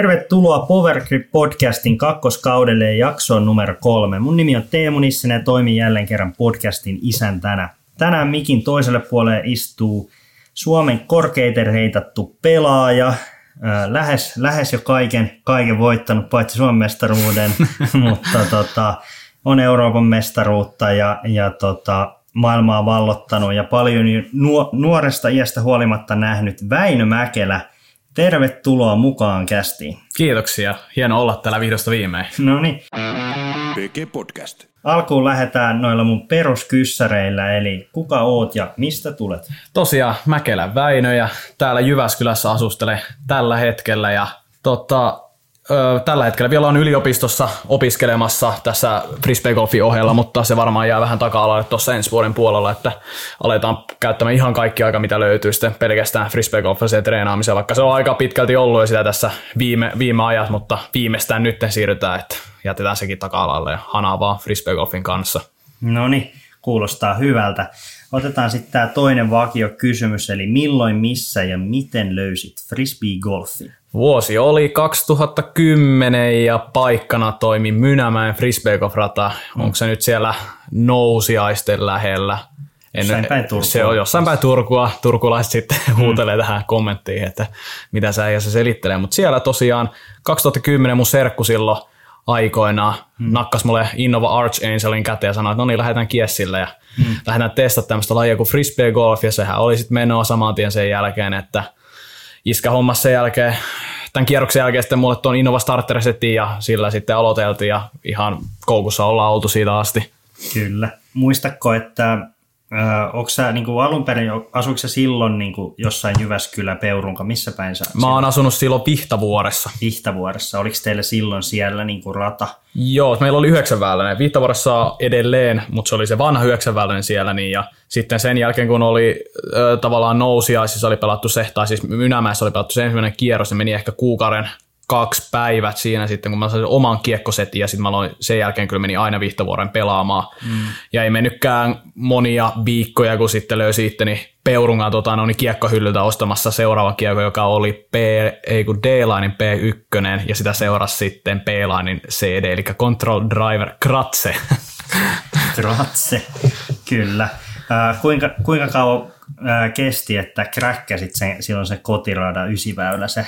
Tervetuloa Power Grip podcastin kakkoskaudelle ja jaksoon numero 3. Mun nimi on Teemu Nissinen ja toimin jälleen kerran podcastin isäntänä. Tänään mikin toiselle puolelle istuu Suomen korkeiten reitattu pelaaja, lähes jo kaiken voittanut, paitsi Suomen mestaruuden, mutta on Euroopan mestaruutta ja maailmaa vallottanut ja paljon nuoresta iästä huolimatta nähnyt Väinö Mäkelä. Tervetuloa mukaan kästiin. Kiitoksia. Hieno olla täällä vihdosta viimein. No niin. PG-podcast. Alkuun lähdetään noilla mun peruskyssäreillä, eli kuka oot ja mistä tulet? Tosiaan Mäkelä Väinö ja täällä Jyväskylässä asustelen tällä hetkellä ja tällä hetkellä vielä on yliopistossa opiskelemassa tässä frisbeegolfin ohella, mutta se varmaan jää vähän taka-alalle tuossa ensi vuoden puolella, että aletaan käyttämään ihan kaikki aika, mitä löytyy sitten pelkästään frisbeegolfiseen treenaamiseen, vaikka se on aika pitkälti ollut jo sitä tässä viime ajat, mutta viimeistään nyt siirrytään, että jätetään sekin taka-alalle ja hanaa vaan frisbeegolfin kanssa. No niin, kuulostaa hyvältä. Otetaan sitten tämä toinen vakiokysymys, eli milloin, missä ja miten löysit frisbeegolfin? Vuosi oli 2010 ja paikkana toimi Mynämäen frisbeegolf-rata. Onko se nyt siellä Nousiaisten lähellä? Se on jossain päin Turkua. Turkulaiset sitten huutelee tähän kommenttiin, että mitä sä ja se selittelee. Mutta siellä tosiaan 2010 mun serkku silloin aikoinaan nakkas mulle Innova Arch Angelin käteen ja sanoi, että no niin, lähdetään kiessille ja lähdetään testata tämmöistä lajia kuin frisbeegolf. Ja sehän oli sitten menoa saman tien sen jälkeen, että iskä hommas sen jälkeen, tämän kierroksen jälkeen sitten mulle tuon Innova Starter Setin ja sillä sitten aloiteltiin ja ihan koukussa ollaan oltu siitä asti. Kyllä. Muistatko, että onko sä niin kuin alun perin, asuiko sä silloin niin kuin jossain Jyväskylä, Peurunka, missä päin sä? Mä oon asunut silloin Vihtavuoressa. Vihtavuoressa. Oliko teillä silloin siellä niin kuin rata? Joo, meillä oli 9-väyläinen. Vihtavuoressa edelleen, mutta se oli se vanha 9-väyläinen siellä. Niin, ja sitten sen jälkeen, kun oli tavallaan Nousiaisissa oli pelattu se, tai siis Mynämäessä oli pelattu se ensimmäinen kierros, se meni ehkä kuukauden 2 päivät siinä sitten, kun mä sain oman kiekkosetin ja sitten mä aloin sen jälkeen kyllä meni aina Vihtavuoren pelaamaan. Ja ei mennytkään monia viikkoja, kun sitten löysi itteni Peurungan kiekkohyllyltä ostamassa seuraava kiekko, joka oli D-lainen P1 ja sitä seurasi sitten P-lainen CD, eli Control Driver Kratse. Kratse, kyllä. Kuinka kauan kesti, että kräkkäsit silloin se kotirada 9-väylä se?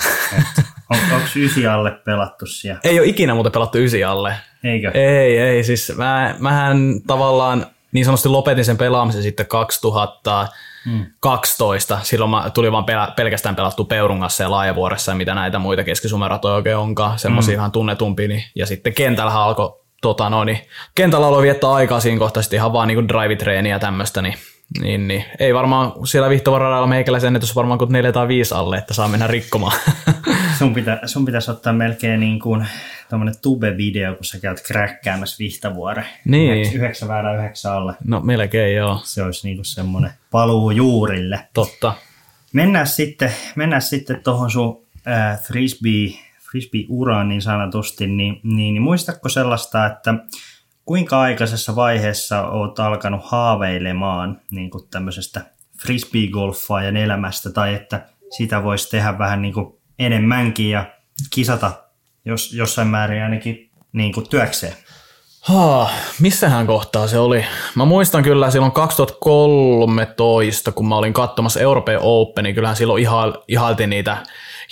Onko 9 alle pelattu siellä? Ei ole ikinä muuten pelattu 9 alle. Eikö? Ei. Siis mähän tavallaan niin sanotusti lopetin sen pelaamisen sitten 2012. Silloin mä tuli vaan pelkästään pelattu Peurungassa ja Laajavuoressa ja mitä näitä muita keskisumeratoja oikein onkaan. Semmoisia vähän tunnetumpia. Niin. Ja sitten kentällähän alkoi, kentällä alkoi viettää aikaa siinä kohtaa sitten ihan vaan niin kuin drive-treeniä ja tämmöistä, niin. Ei varmaan siellä Vihtavuoradalla meikäläisen ennätys varmaan kuin 4 tai 5 alle, että saa mennä rikkomaan. Sun pitäisi ottaa melkein niin kuin tommonen tube-video, kun sä käyt kräkkäämässä Vihtavuoren. Niin. 9-9 alle. No melkein joo. Se olisi niin kuin semmoinen paluu juurille. Totta. Mennään sitten tohon sun frisbee-uraan niin sanotusti, niin muistatko sellaista, että kuinka aikaisessa vaiheessa olet alkanut haaveilemaan niin kuin tämmöisestä frisbeegolfaajan elämästä tai että sitä voisi tehdä vähän niin kuin enemmänkin ja kisata jossain määrin ainakin niin kuin työkseen? Missähän kohtaa se oli? Mä muistan kyllä silloin 2013, kun mä olin katsomassa Euroopan Open, niin kyllähän silloin ihailtiin niitä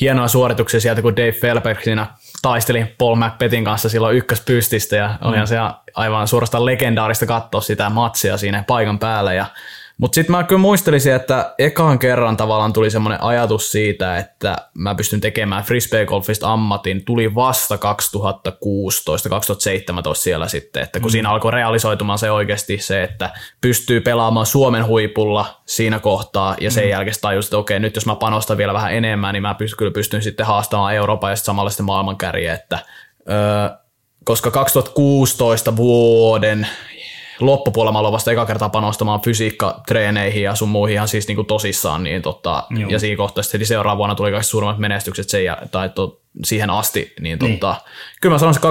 hienoja suorituksia sieltä, kun Dave Vellberg siinä taisteli Paul MacPetin kanssa silloin ykköspystistä ja olihan se aivan suorastaan legendaarista katsoa sitä matsia siinä paikan päällä. Mutta sitten mä kyllä muistelisin, että ekaan kerran tavallaan tuli semmoinen ajatus siitä, että mä pystyn tekemään frisbeegolfista ammatin, tuli vasta 2016-2017 siellä sitten, että kun siinä alkoi realisoitumaan se oikeasti se, että pystyy pelaamaan Suomen huipulla siinä kohtaa ja sen jälkeen tajus, että okei, nyt jos mä panostan vielä vähän enemmän, niin mä pystyn sitten haastamaan Euroopan ja sitten samalla sitten maailmankärjeä, että koska 2016 vuoden loppupuolella mä aloin vasta eka kertaa panostamaan fysiikkatreeneihin ja sun muihin ihan siis niinku tosissaan. Niin ja siinä kohtaa sitten seuraavana vuonna tuli kaikki suurimmat menestykset siihen asti. Kyllä mä sanon, että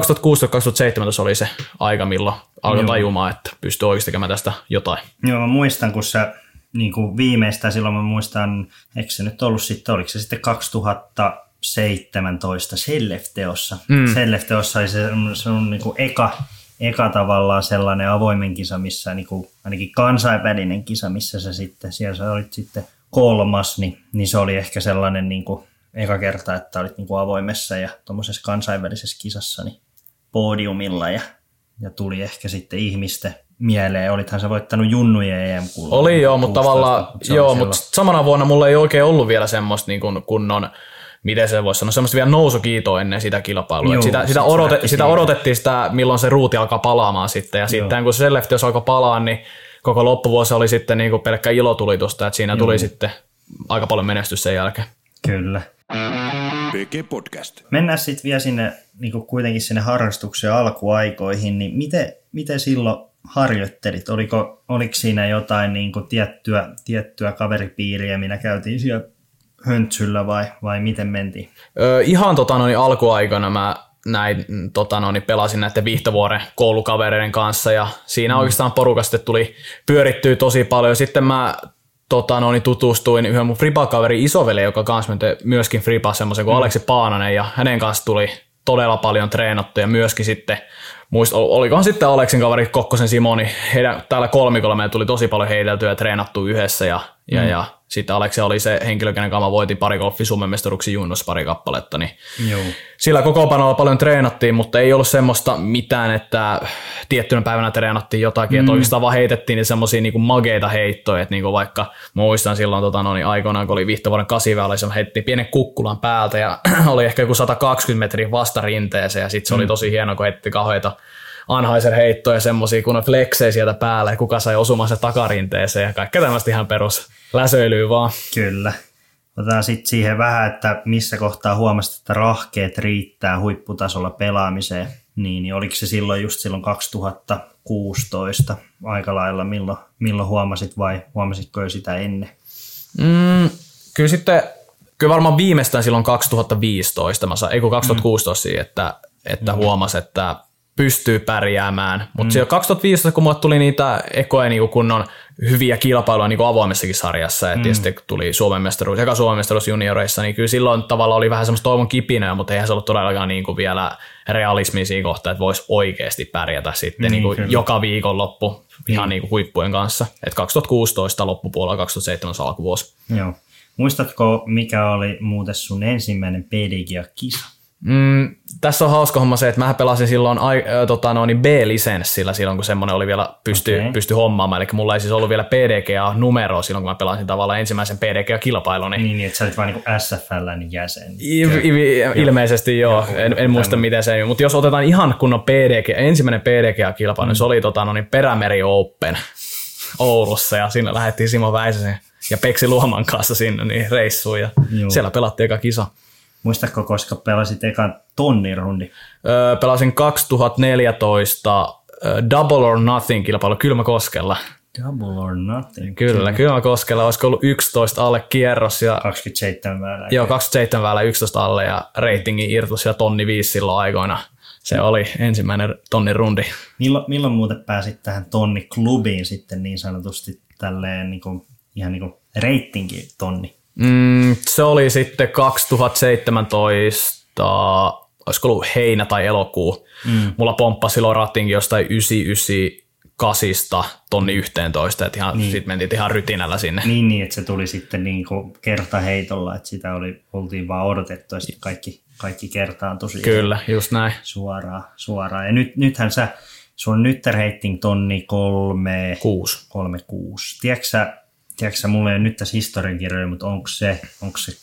2016-2017 oli se aika, milloin alkoi tajumaan, että pystyy oikeasti tekemään tästä jotain. Joo, mä muistan, kun sä niin kuin viimeistään silloin mä muistan, eikö se nyt ollut sitten, oliko se sitten 2000... 2017 Selef-teossa. Selef-teossa oli se on niin kuin eka tavallaan sellainen avoimen kisa, missä niin kuin, ainakin kansainvälinen kisa, missä se sitten, siellä sä olit sitten kolmas, niin se oli ehkä sellainen niin kuin eka kerta, että olit niin kuin avoimessa ja tuommoisessa kansainvälisessä kisassa niin podiumilla ja tuli ehkä sitten ihmisten mieleen. Olithan sä voittanut junnujen EM-kulta. Oli joo, mutta tavallaan, joo, mutta samana vuonna mulla ei oikein ollut vielä semmoista niin kuin kunnon, miten se voisi sanoa, semmoista vielä nousukiitoa ennen sitä kilpailua. Juu, sitä odotettiin sitä, milloin se ruuti alkaa palaamaan sitten. Ja sitten kun se selvästi, jos alkoi palaa, niin koko loppuvuosi oli sitten niin kuin pelkkä ilotulitusta. Että siinä tuli sitten aika paljon menestys sen jälkeen. Kyllä. Mennään sitten vielä sinne, niin kuin kuitenkin sinne harrastuksen alkuaikoihin. Niin miten silloin harjoittelit? Oliko siinä jotain niin kuin tiettyä kaveripiiriä, minä käytiin siellä höntsyllä vai miten mentiin? Ihan alkuaikana mä näin, pelasin näiden Vihtavuoren koulukavereiden kanssa ja siinä oikeastaan porukka sitten tuli pyörittyä tosi paljon. Sitten mä tutustuin yhden mun fripa-kaverin isoveli, joka kanssa myöskin fripaa semmoisen kuin Aleksi Paananen ja hänen kanssa tuli todella paljon treenattu ja myöskin sitten olikohan sitten Aleksin kaveri Kokkosen Simo, niin heidän, täällä kolmikolla meillä tuli tosi paljon heiteltyä ja treenattu yhdessä ja sitten Aleksia oli se henkilö, kenen kanssa mä voitin pari golfi Suomen mestaruksi junnossa pari kappaletta. Niin sillä kokoonpanolla paljon treenattiin, mutta ei ollut semmoista mitään, että tiettynä päivänä treenattiin jotakin. Että oikeastaan vaan heitettiin niin semmoisia niin kuin mageita heittoja. Että niin kuin vaikka muistan silloin aikoinaan, kun oli Vihtavuoren 8-välissä, heitettiin pienen kukkulan päältä ja oli ehkä joku 120 metriä vastarinteeseen. Ja sitten se oli tosi hienoa, kun heitettiin kauheita Anheuser-heittoja ja semmosia, kun on flexejä sieltä päälle, kuka sai osumaan se takarinteeseen ja kaikkea tämmöistä ihan perus läsöilyä vaan. Kyllä. Otetaan sitten siihen vähän, että missä kohtaa huomasit, että rahkeet riittää huipputasolla pelaamiseen, niin oliko se silloin 2016 aika lailla, milloin huomasit vai huomasitko jo sitä ennen? Kyllä varmaan viimeistään silloin 2015, 2016 siihen, että huomasi, että pystyy pärjäämään, mutta siellä 2015, kun mulle tuli niitä ekoja niin kunnon hyviä kilpailuja niin avoimessakin sarjassa, että sitten tuli Suomen mestaruus, eka Suomen mestaruus junioreissa, niin kyllä silloin tavallaan oli vähän semmoista toivon kipinää, mutta eihän se ollut todellakaan niin kuin vielä realismia siinä kohtaa, että voisi oikeasti pärjätä sitten niin joka viikonloppu ihan niin kuin huippujen kanssa, että 2016 loppupuolella 2017 alkuvuosi. Joo. Muistatko, mikä oli muuten sun ensimmäinen PDGA-kisa? Tässä on hauska homma se, että mä pelasin silloin B-lisenssillä silloin, kun semmoinen oli vielä pysty hommaamaan. Eli mulla ei siis ollut vielä PDGA-numeroa silloin, kun mä pelasin tavallaan ensimmäisen PDGA-kilpailun. Niin, että sä olit vaan niin kuin SFL:n jäsen. Ilmeisesti joo. En muista miten se. Mutta jos otetaan ihan kunnon ensimmäinen PDGA-kilpailu, niin se oli Perämeri Open Oulussa ja sinne lähdettiin Simo Väisösen ja Peksi Luoman kanssa sinne niin reissuun ja siellä pelattiin eka kisa. Muistatko, koska pelasit ekan tonnin rundi? Pelasin 2014 Double or nothing -kilpailu Kylmäkoskella. Double or nothing? Kyllä, Kylmäkoskella olisiko ollut 11 alle kierros. Ja 27 väylää. Joo, 27 väylää 11 alle ja ratingin irtos ja 1,5 silloin aikoina. Se oli ensimmäinen tonnin rundi. Milloin muuten pääsit tähän tonniklubiin sitten niin sanotusti tälleen ihan niin kuin ratingin tonni? Se oli sitten 2017, olisiko ollut heinä tai elokuu. Mulla pomppasi silloin ratinkin jostain 998 tonni 11, että sitten mentiin ihan rytinällä sinne. Niin, että se tuli sitten niinku kertaheitolla, että sitä oltiin vaan odotettu ja sitten kaikki kertaan tosiaan. Kyllä, just näin. Suoraan. Ja nythän sun nytterheiting tonni 3,6. Tiedätkö sä, mulla ei ole nyt tässä historiankirjoja, mutta onko se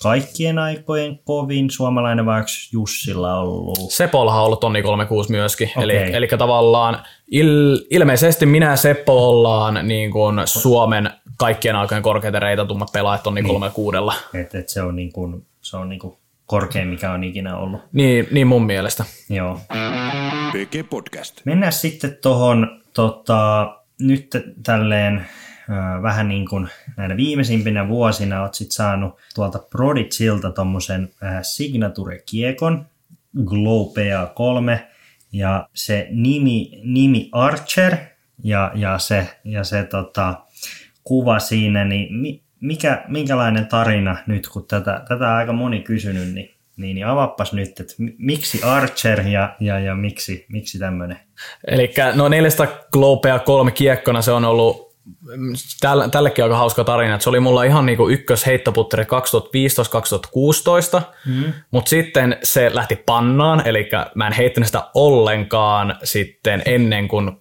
kaikkien aikojen kovin suomalainen vai onko Jussilla ollut? Sepollahan on ollut tonni 36 myöskin. Okay. Eli tavallaan ilmeisesti minä ja Seppo ollaan niin kuin Suomen kaikkien aikojen korkeita reitatummat pelaajat tonni 36. Et se on, niin kuin, korkein, mikä on ikinä ollut. Niin mun mielestä. Joo. PG Podcast. Mennään sitten tuohon nyt tälleen vähän niin kuin näinä viimeisimpinä vuosina olet sitten saanut tuolta Prodigylta tuommoisen signature-kiekon, Globea 3, ja se nimi Archer, ja se kuva siinä, niin minkälainen tarina nyt, kun tätä aika moni kysynyt, niin Niin avappas nyt, että miksi Archer ja miksi tämmöinen? Eli no 400 Globea 3 kiekkona se on ollut tällekin aika hauska tarina, että se oli mulla ihan niinku ykkösheittoputteri 2015-2016, mutta sitten se lähti pannaan, eli mä en heittänyt sitä ollenkaan sitten ennen kuin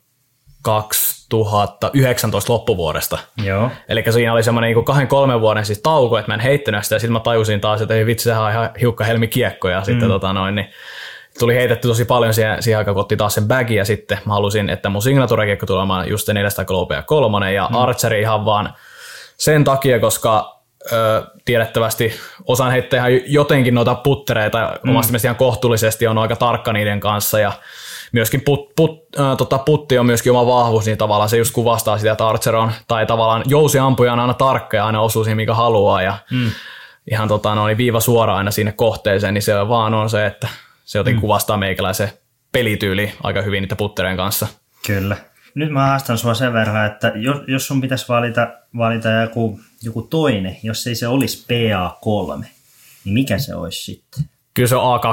2019 loppuvuodesta. Joo. Eli siinä oli semmoinen niin 2-3 vuoden siis tauko, että mä en heittänyt sitä, ja sitten mä tajusin taas, että ei vitsi, sehän on ihan hiukkahelmikiekko, ja sitten niin tuli heitetty tosi paljon siihen aikaan, kun otti taas sen bagin, ja sitten mä halusin, että mun signaturekiekko tulee olemaan just 400 Globea 3, ja Archeri ihan vaan sen takia, koska tiedettävästi osaan heittää ihan jotenkin noita puttereita, omasta mielestä ihan kohtuullisesti on aika tarkka niiden kanssa, ja myöskin putti on myöskin oma vahvuus, niin tavallaan se just kuvastaa sitä, että Archer on, tai tavallaan jousiampuja on aina tarkka ja aina osuu siihen, mikä haluaa, ja ihan viiva suoraan aina sinne kohteeseen, niin se vaan on se, että se jotenkin kuvastaa meikäläisen pelityyli aika hyvin niitä puttereen kanssa. Kyllä. Nyt mä haastan sua sen verran, että jos sun pitäisi valita joku toinen, jos ei se olisi PA3, niin mikä se olisi sitten? Kyllä se on A2.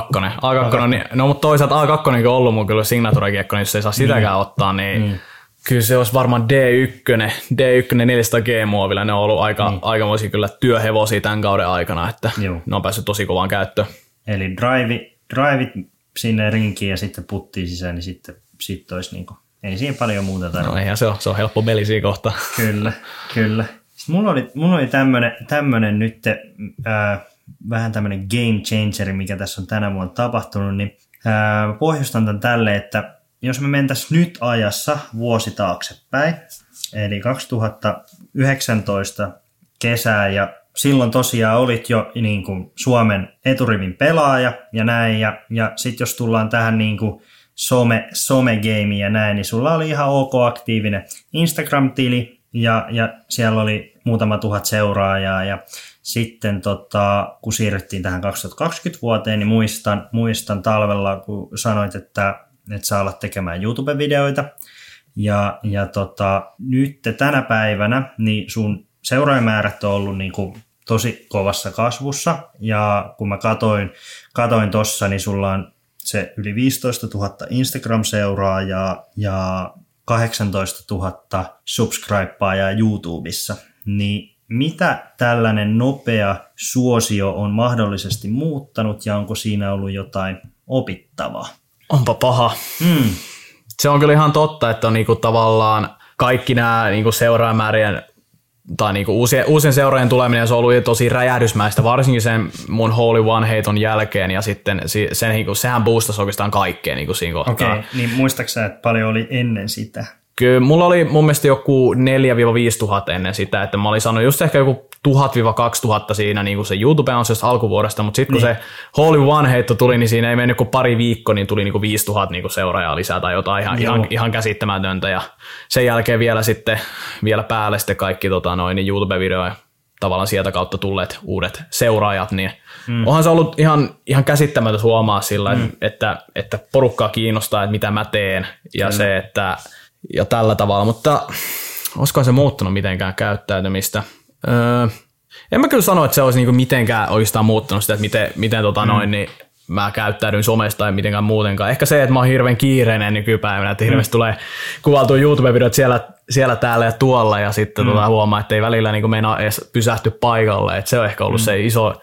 No mutta toisaalta A2 on ollut mun kyllä signaturekiekko, niin jos ei saa sitäkään ottaa, niin kyllä se olisi varmaan D1 400G-muovilla. Ne on ollut aikamoisia kyllä työhevosia tämän kauden aikana, että ne on päässyt tosi kovaan käyttöön. Eli driveit sinne rinkiin ja sitten puttiin sisään, niin sitten olisi niin kuin, ei siinä paljon muuta tarvitse. No eihän se on helppo meli siinä kohtaa. Kyllä. Mulla oli tämmöinen nyt... vähän tämmöinen game changeri, mikä tässä on tänä vuonna tapahtunut, niin pohjustan tämän tälle, että jos me mentäisiin nyt ajassa vuosi taaksepäin, eli 2019 kesää, ja silloin tosiaan olit jo niin kuin Suomen eturivin pelaaja ja näin, ja sitten jos tullaan tähän niin kuin somegeimiin ja näin, niin sulla oli ihan ok aktiivinen Instagram-tili, ja siellä oli muutama tuhat seuraajaa, ja sitten kun siirryttiin tähän 2020 vuoteen, niin muistan talvella, kun sanoit, että sä alat tekemään YouTube-videoita. Ja nyt tänä päivänä niin sun seuraajamäärät on ollut niin kuin tosi kovassa kasvussa. Ja kun mä katoin tossa, niin sulla on se yli 15 000 Instagram-seuraajaa ja 18 000 subscribeaajaa YouTubessa. Niin mitä tällainen nopea suosio on mahdollisesti muuttanut, ja onko siinä ollut jotain opittavaa? Onpa paha. Se on kyllä ihan totta, että on niinku tavallaan kaikki nämä niinku seuraajamäärien tai niinku uusien seuraajien tuleminen, se on ollut tosi räjähdysmäistä, varsinkin sen mun Holy One-heiton jälkeen, ja sitten sehän boostasi oikeastaan kaikkea niinku siinä kohtaa. Okei, niin muistaaksä, että paljon oli ennen sitä? Kyllä, mulla oli mun mielestä joku 4-5 tuhatta ennen sitä, että mä olin saanut just ehkä joku 1000-2000 siinä, niin kuin se YouTube on siis alkuvuodesta, mutta sitten kun se Holy One-heitto tuli, niin siinä ei mennyt kuin pari viikkoa, niin tuli niin kuin 5000 niin kuin seuraajaa lisää tai jotain ihan käsittämätöntä, ja sen jälkeen vielä päälle sitten kaikki niin YouTube-videoja tavallaan sieltä kautta tulleet uudet seuraajat, niin onhan se ollut ihan käsittämätöntä huomaa sillä, että porukkaa kiinnostaa, että mitä mä teen, ja se, että ja tällä tavalla, mutta olisikohan se muuttunut mitenkään käyttäytymistä? En mä kyllä sano, että se olisi niinku mitenkään oikeastaan muuttunut sitä, että miten niin mä käyttäydyin somesta tai mitenkään muutenkaan. Ehkä se, että mä oon hirveän kiireinen nykypäivänä, että hirveästi tulee kuvaltua YouTube-videot siellä täällä ja tuolla, ja sitten huomaa, että ei välillä niinku meinaa edes pysähty paikalle. Et se on ehkä ollut se iso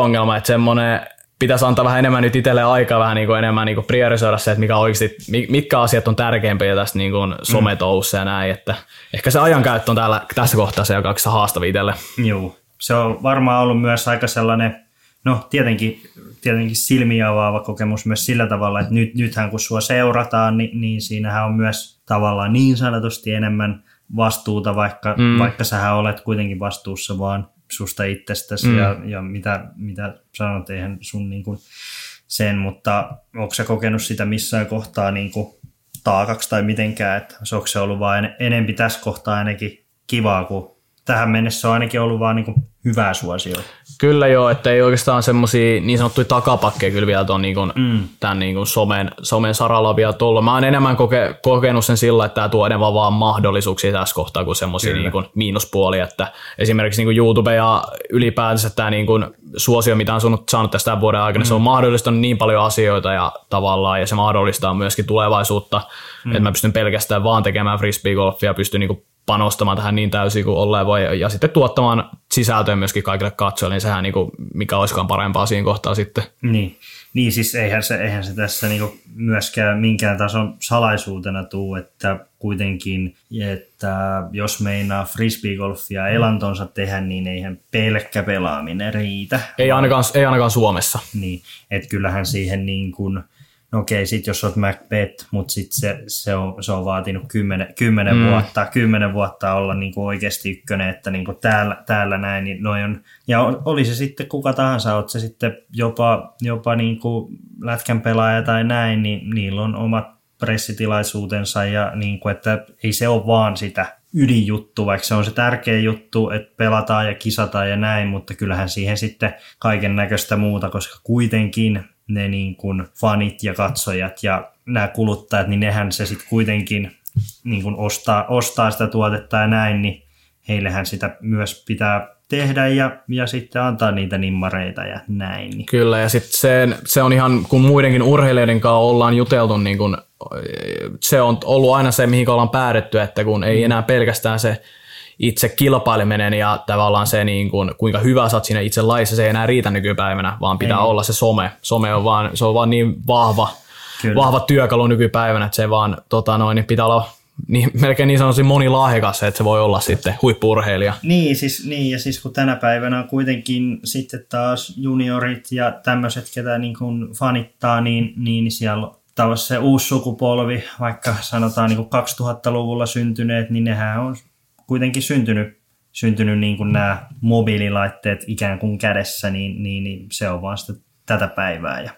ongelma, että semmoinen... Pitäisi antaa vähän enemmän nyt itselleen aikaa, vähän niin kuin enemmän niin kuin priorisoida se, että mitkä asiat on tärkeimpiä tässä niin kuin sometoussa ja näin. Että ehkä se ajankäyttö on tässä kohtaa se, joka on haastavia itselle. Joo, se on varmaan ollut myös aika sellainen, no tietenkin silmiä avaava kokemus myös sillä tavalla, että nythän kun sua seurataan, niin siinähän on myös tavallaan niin sanotusti enemmän vastuuta, vaikka sähän olet kuitenkin vastuussa vaan susta itsestäsi ja mitä sanot, eihän sun niin kuin sen, mutta onko sä kokenut sitä missään kohtaa niin kuin taakaksi tai mitenkään, että onko se ollut vaan enempi tässä kohtaa ainakin kivaa, kun tähän mennessä on ainakin ollut vaan niin hyvää suosioon. Kyllä joo, että ei oikeastaan semmoisia niin sanottuja takapakkeja kyllä vielä tuon tämän niin somen saralla vielä tuolla. Mä oon enemmän kokenut sen sillä, että tämä tuo enemmän vaan mahdollisuuksia tässä kohtaa kuin semmoisia niin miinuspuolia. Että esimerkiksi niin YouTube ja ylipäätänsä tämä niin suosio, mitä on saanut tästä vuoden aikana, se on mahdollistanut niin paljon asioita ja tavallaan, ja se mahdollistaa myöskin tulevaisuutta, että mä pystyn pelkästään vaan tekemään frisbeegolfia ja pystyn niin panostamaan tähän niin täysin kuin olleen voi, ja sitten tuottamaan sisältöä myöskin kaikille katsojille, niin sehän niinku, mikä olisikaan parempaa siinä kohtaa sitten. Niin siis eihän se tässä niinku myöskään minkään tason salaisuutena tule, että kuitenkin, että jos meinaa frisbeegolfia elantonsa tehdä, niin eihän pelkkä pelaaminen riitä. Ei ainakaan Suomessa. Niin, että kyllähän siihen niin kuin, no okei, sit jos olet MacPet, mutta sit se on vaatinut 10 vuotta olla niinku oikeasti ykkönen, että niinku täällä näin, niin noi on, ja oli se sitten kuka tahansa, oot se sitten jopa niinku lätkän pelaaja tai näin, niin niillä on omat pressitilaisuutensa ja niinku, että ei se ole vaan sitä ydinjuttu, vaikka se on se tärkeä juttu, että pelataan ja kisataan ja näin, mutta kyllähän siihen sitten kaiken näköistä muuta, koska kuitenkin ne niin kuin fanit ja katsojat ja nämä kuluttajat, niin nehän se sitten kuitenkin niin kuin ostaa sitä tuotetta ja näin, niin heillehän sitä myös pitää tehdä ja sitten antaa niitä nimmareita ja näin. Niin. Kyllä, ja sitten se on ihan, kun muidenkin urheilijoiden kanssa ollaan juteltu, niin kun, se on ollut aina se, mihin ollaan päädytty, että kun ei enää pelkästään se itse kilpaileminen ja tavallaan se, niin kuin, kuinka hyvä sä oot siinä itse lajissa, se ei enää riitä nykypäivänä, vaan pitää olla se some. Some on vaan, se on vaan niin vahva työkalu nykypäivänä, että se vaan niin pitää olla niin, melkein niin sanoisin monilahjakas, että se voi olla sitten huippu-urheilija. Niin, kun tänä päivänä on kuitenkin sitten taas juniorit ja tämmöiset, ketä niin kuin fanittaa, niin siellä taas se uusi sukupolvi, vaikka sanotaan niin kuin 2000-luvulla syntyneet, niin nehän on kuitenkin syntynyt niin kuin nämä mobiililaitteet ikään kuin kädessä, niin se on vaan sitä tätä päivää. Ja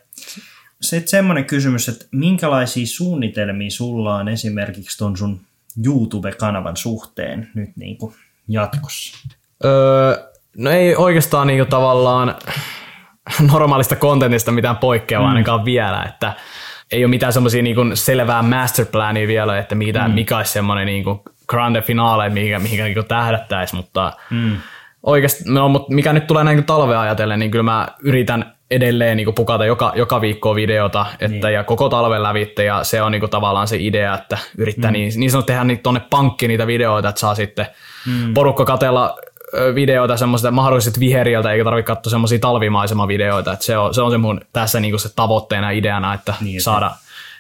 sitten semmoinen kysymys, että minkälaisia suunnitelmia sulla on esimerkiksi ton sun YouTube-kanavan suhteen nyt niin kuin jatkossa? No ei oikeastaan niin kuin tavallaan normaalista kontentista mitään poikkeavaa ainakaan vielä, että ei ole mitään semmoisia niin kuin selvää masterplania vielä, että mikä olisi semmoinen niin kuin grande finaale, mihinkä niin tähdättäisiin, mutta oikeastaan, no, mikä nyt tulee näin talvea ajatellen, niin kyllä mä yritän edelleen niin pukata joka viikkoa videota ja koko talven lävitte, ja se on niin tavallaan se idea, että yrittää niin sanotaan tehdä niitä tuonne pankkiin niitä videoita, että saa sitten porukka katsella videoita semmoiset mahdolliset viheriöltä, eikä tarvitse katsoa semmoisia talvimaisemavideoita, että se on se mun tässä niin se tavoitteena ideana, että niin, saada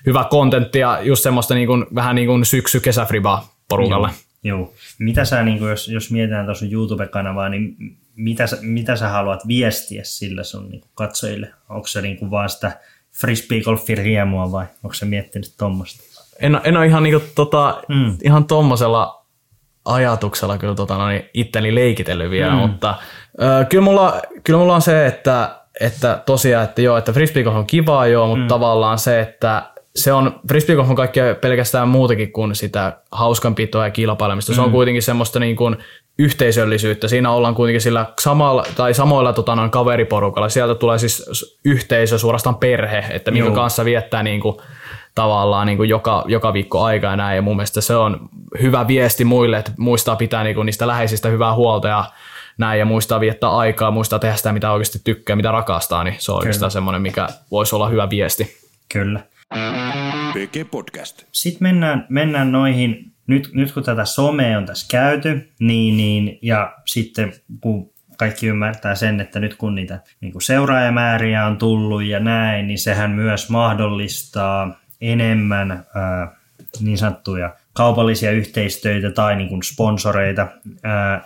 hyvä kontentti ja just semmoista niin kuin, vähän niin kuin syksy-kesäfribaa porukalle. Joo. Mitä sä, niin kuin, jos mietitään tuossa YouTube-kanavaa, niin mitä sä haluat viestiä sillä sun niin kuin katsojille? Onko se niin kuin vaan sitä frisbeegolfin riemua vai onko sä miettinyt tuommoista? En ole ihan, niin kuin, ihan tuommoisella ajatuksella kyllä itteni leikitellyt vielä, mutta kyllä mulla on se, että tosiaan, että joo, että frisbeegolf on kivaa joo, mutta tavallaan se, että se on, frisbeegolf on kaikkea pelkästään muutakin kuin sitä hauskanpitoa ja kilpailemista. Se on kuitenkin semmoista niin kuin yhteisöllisyyttä. Siinä ollaan kuitenkin sillä samoilla kaveriporukalla. Sieltä tulee siis yhteisö, suorastaan perhe, että minkä kanssa viettää niin kuin, tavallaan niin kuin joka viikko aikaa ja näin. Ja mun mielestä se on hyvä viesti muille, että muistaa pitää niin kuin niistä läheisistä hyvää huolta ja näin, ja muistaa viettää aikaa, muistaa tehdä sitä, mitä oikeasti tykkää, mitä rakastaa. Niin se on oikeastaan semmoinen, mikä voisi olla hyvä viesti. Kyllä. Podcast. Sitten mennään noihin, nyt kun tätä somea on tässä käyty, niin, ja sitten kun kaikki ymmärtää sen, että nyt kun niitä niin kun seuraajamääriä on tullut ja näin, niin sehän myös mahdollistaa enemmän niin sanottuja kaupallisia yhteistyötä tai niin kun sponsoreita,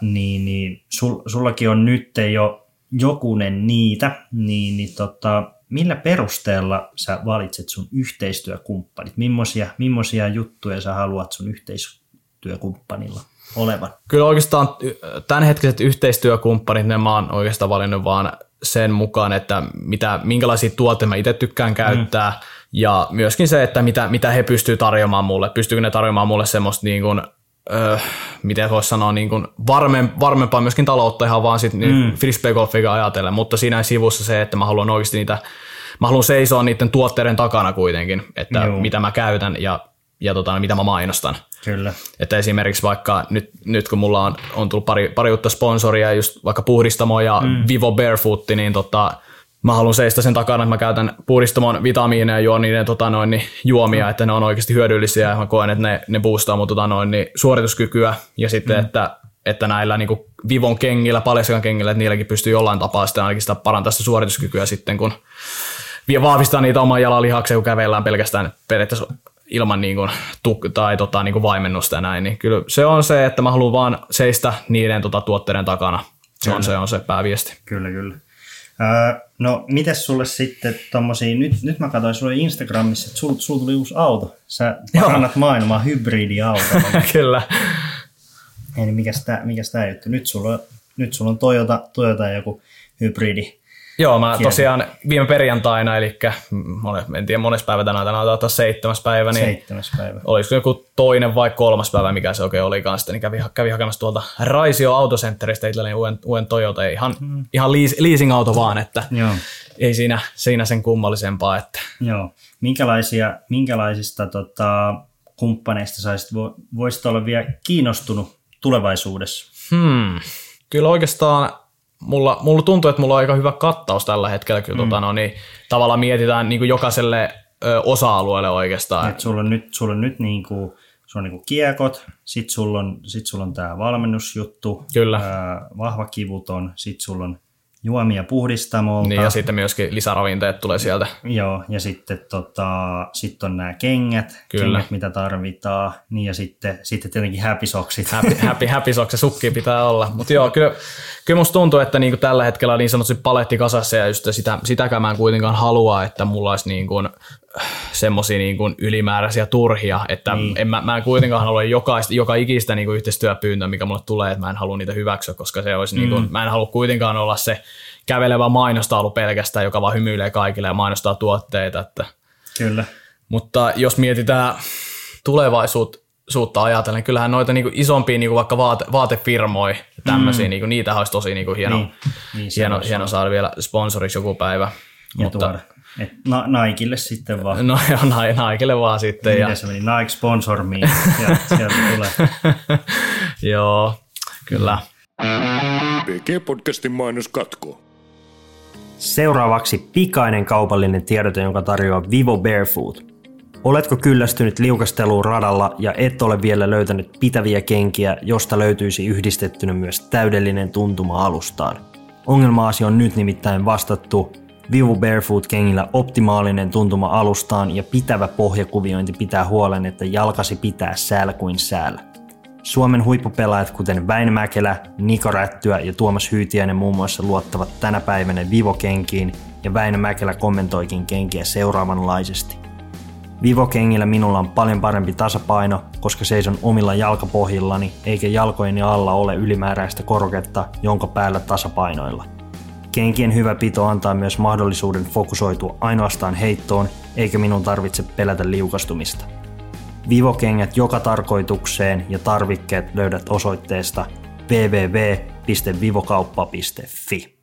niin sullakin on nyt jo jokunen niitä, niin, millä perusteella sä valitset sun yhteistyökumppanit? Millaisia juttuja sä haluat sun yhteistyökumppanilla olevan? Kyllä oikeastaan tämänhetkiset yhteistyökumppanit, ne mä oon oikeastaan valinnut vaan sen mukaan, että minkälaisia tuotteita mä itse tykkään käyttää ja myöskin se, että mitä he pystyvät tarjoamaan mulle. Pystyykö ne tarjoamaan mulle semmoista niin kuin miten voisi sanoa, niin kuin varmempaa myöskin taloutta ihan vaan sitten frisbeegolfiikin ajatellen, mutta siinä sivussa se, että mä haluan oikeasti niitä, mä haluan seisoa niiden tuotteiden takana kuitenkin, että mitä mä käytän ja mitä mä mainostan. Kyllä. Että esimerkiksi vaikka nyt kun mulla on tullut pari uutta sponsoria, just vaikka Puhdistamo ja Vivo Barefoot, niin mä haluan seistä sen takana, että mä käytän Puhdistamon vitamiineja ja juon niiden juomia, että ne on oikeasti hyödyllisiä ja mä koen, että ne boostaa mun suorituskykyä ja sitten, että näillä niin kuin Vivon kengillä, Paljasakan kengillä, että niilläkin pystyy jollain tapaa sitten ainakin sitä parantaa sitä suorituskykyä sitten, kun vahvistaa niitä oman jalan lihaksen, kun kävellään pelkästään periaatteessa ilman niin kuin vaimennusta ja näin. Niin kyllä se on se, että mä haluan vaan seistä niiden tuotteiden takana. Se on se pääviesti. Kyllä, kyllä. No, mites sulle sitten tommosia, nyt mä katsoin sulle Instagramissa, että sul tuli uusi auto. Sä parannat maailmaa hybridiautolla. Kyllä. Eli mikäs tää juttu? Nyt sulla on Toyota joku hybridi. Joo, mä tosiaan viime perjantaina, eli en tiedä mones päivä tänään on 7. päivä, niin 7. päivä. Olisiko joku 2. vai 3. päivä, mikä se oikein olikaan sitten, niin kävi hakemassa tuolta Raisio Autocenteristä itselleni uuden Toyota, ihan leasing-auto vaan, että joo. Ei siinä sen kummallisempaa. Että. Joo, minkälaisista kumppaneista voisit olla vielä kiinnostunut tulevaisuudessa? Kyllä oikeastaan. Mulla tuntuu, että mulla on aika hyvä kattaus tällä hetkellä, kyllä tavallaan mietitään niin kuin jokaiselle osa-alueelle oikeastaan. Et sulla on nyt niin kuin kiekot, sit sulla on tää valmennusjuttu, kyllä. Vahva kivuton, sit sulla on juomia Puhdistamolta. Niin, ja sitten myöskin lisäravinteet tulee sieltä. Joo, ja sitten sit on nämä kengät, mitä tarvitaan, niin ja sitten tietenkin häpisoksit. Häpisokset, sukki pitää olla. Mutta joo, kyllä musta tuntuu, että niinku tällä hetkellä niin sanotusti paletti kasassa, ja just sitäkään mä en kuitenkaan halua, että mulla olisi niinku semmosia niinku ylimääräisiä turhia, että mä en kuitenkaan halua joka ikistä niinku yhteistyöpyyntöä, mikä mulle tulee, että mä en halua niitä hyväksyä, koska se olisi niinku, mä en halua kuitenkaan olla se kävelevä mainostaulu pelkästään, joka vaan hymyilee kaikille ja mainostaa tuotteita. Että. Kyllä. Mutta jos mietitään tulevaisuutta ajatellen, niin kyllähän noita niinku isompia niinku vaikka vaatefirmoja ja tämmöisiä, niinku, niitähän olisi tosi niinku hieno saada vielä sponsoriksi joku päivä. Ja mutta, tuoda. Et Nikelle sitten vaan. No joo, Nikelle vaan sitten. Miten se meni? Nike sponsor me. Sieltä tulee. Joo, kyllä. PG-podcastin mainos katkoo. Seuraavaksi pikainen kaupallinen tiedote, jonka tarjoaa Vivo Barefoot. Oletko kyllästynyt liukasteluun radalla ja et ole vielä löytänyt pitäviä kenkiä, josta löytyisi yhdistettynä myös täydellinen tuntuma alustaan? Ongelmaasi on nyt nimittäin vastattu. Vivo Barefoot-kengillä optimaalinen tuntuma alustaan ja pitävä pohjakuviointi pitää huolen, että jalkasi pitää säällä kuin säällä. Suomen huippupelaajat kuten Väinö Mäkelä, Niko Rättyä ja Tuomas Hyytiäinen muun muassa luottavat tänä päivänä Vivo-kenkiin, ja Väinö Mäkelä kommentoikin kenkiä seuraavanlaisesti. Vivo-kengillä minulla on paljon parempi tasapaino, koska seison omilla jalkapohjillani eikä jalkojeni alla ole ylimääräistä koroketta, jonka päällä tasapainoilla. Kenkien hyvä pito antaa myös mahdollisuuden fokusoitua ainoastaan heittoon, eikä minun tarvitse pelätä liukastumista. Vivo-kengät joka tarkoitukseen ja tarvikkeet löydät osoitteesta www.vivokauppa.fi.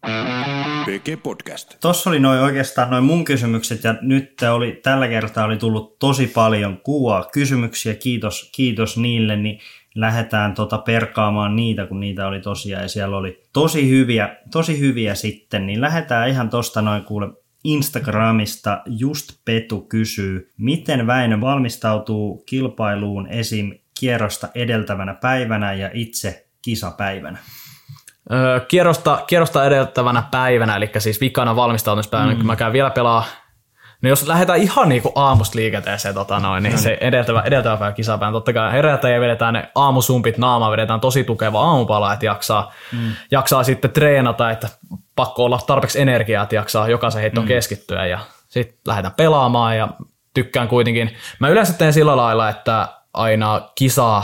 Tuossa oli oikeastaan mun kysymykset, ja nyt tällä kertaa oli tullut tosi paljon kysymyksiä. Kiitos niille. Niin lähdetään perkaamaan niitä, kun niitä oli tosiaan, ja siellä oli tosi hyviä sitten, niin lähdetään ihan tosta noin kuule Instagramista. Just Petu kysyy, miten Väinö valmistautuu kilpailuun esim. Kierrosta edeltävänä päivänä ja itse kisapäivänä? Kierrosta edeltävänä päivänä, eli siis vikana valmistautumispäivänä, kun mä käyn vielä pelaa. No jos lähdetään ihan niinku aamusta liikenteeseen, niin se edeltävä päivä kisapäivä. Totta kai herätään ja vedetään ne aamusumpit naamaan, vedetään tosi tukeva aamupala, että jaksaa sitten treenata, että pakko olla tarpeeksi energiaa, että jaksaa jokaisen heiton keskittyä. Ja sitten lähdetään pelaamaan ja tykkään kuitenkin. Mä yleensä teen sillä lailla, että aina kisaa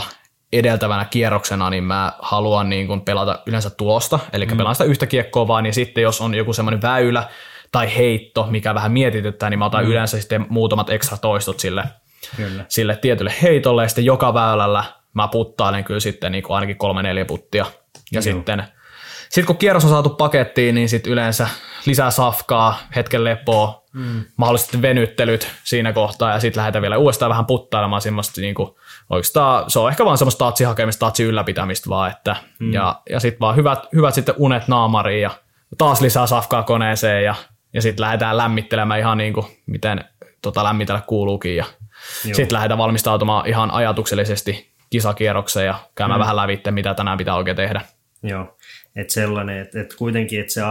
edeltävänä kierroksena, niin mä haluan niin kun pelata yleensä tulosta, eli pelaan sitä yhtä kiekkoa vaan, niin sitten jos on joku semmoinen väylä, tai heitto, mikä vähän mietityttää, niin mä otan yleensä sitten muutamat ekstra toistot sille tietylle heitolle, ja sitten joka väylällä mä puttailen kyllä sitten niin kuin ainakin 3-4 puttia. Ja sitten kun kierros on saatu pakettiin, niin sitten yleensä lisää safkaa, hetken lepoa, mahdollisesti venyttelyt siinä kohtaa ja sitten lähdetään vielä uudestaan vähän puttailemaan semmoista niin kuin oikeastaan, se on ehkä vaan semmoista tatsihakemista, tatsi ylläpitämistä vaan, että ja sitten vaan hyvät sitten unet naamariin ja taas lisää safkaa koneeseen ja sitten lähdetään lämmittelemään ihan niin kuin miten lämmitellä kuuluukin ja sitten lähdetään valmistautumaan ihan ajatuksellisesti kisakierrokseen ja käymään vähän lävitse, mitä tänään pitää oikein tehdä. Joo, että sellainen, että kuitenkin että se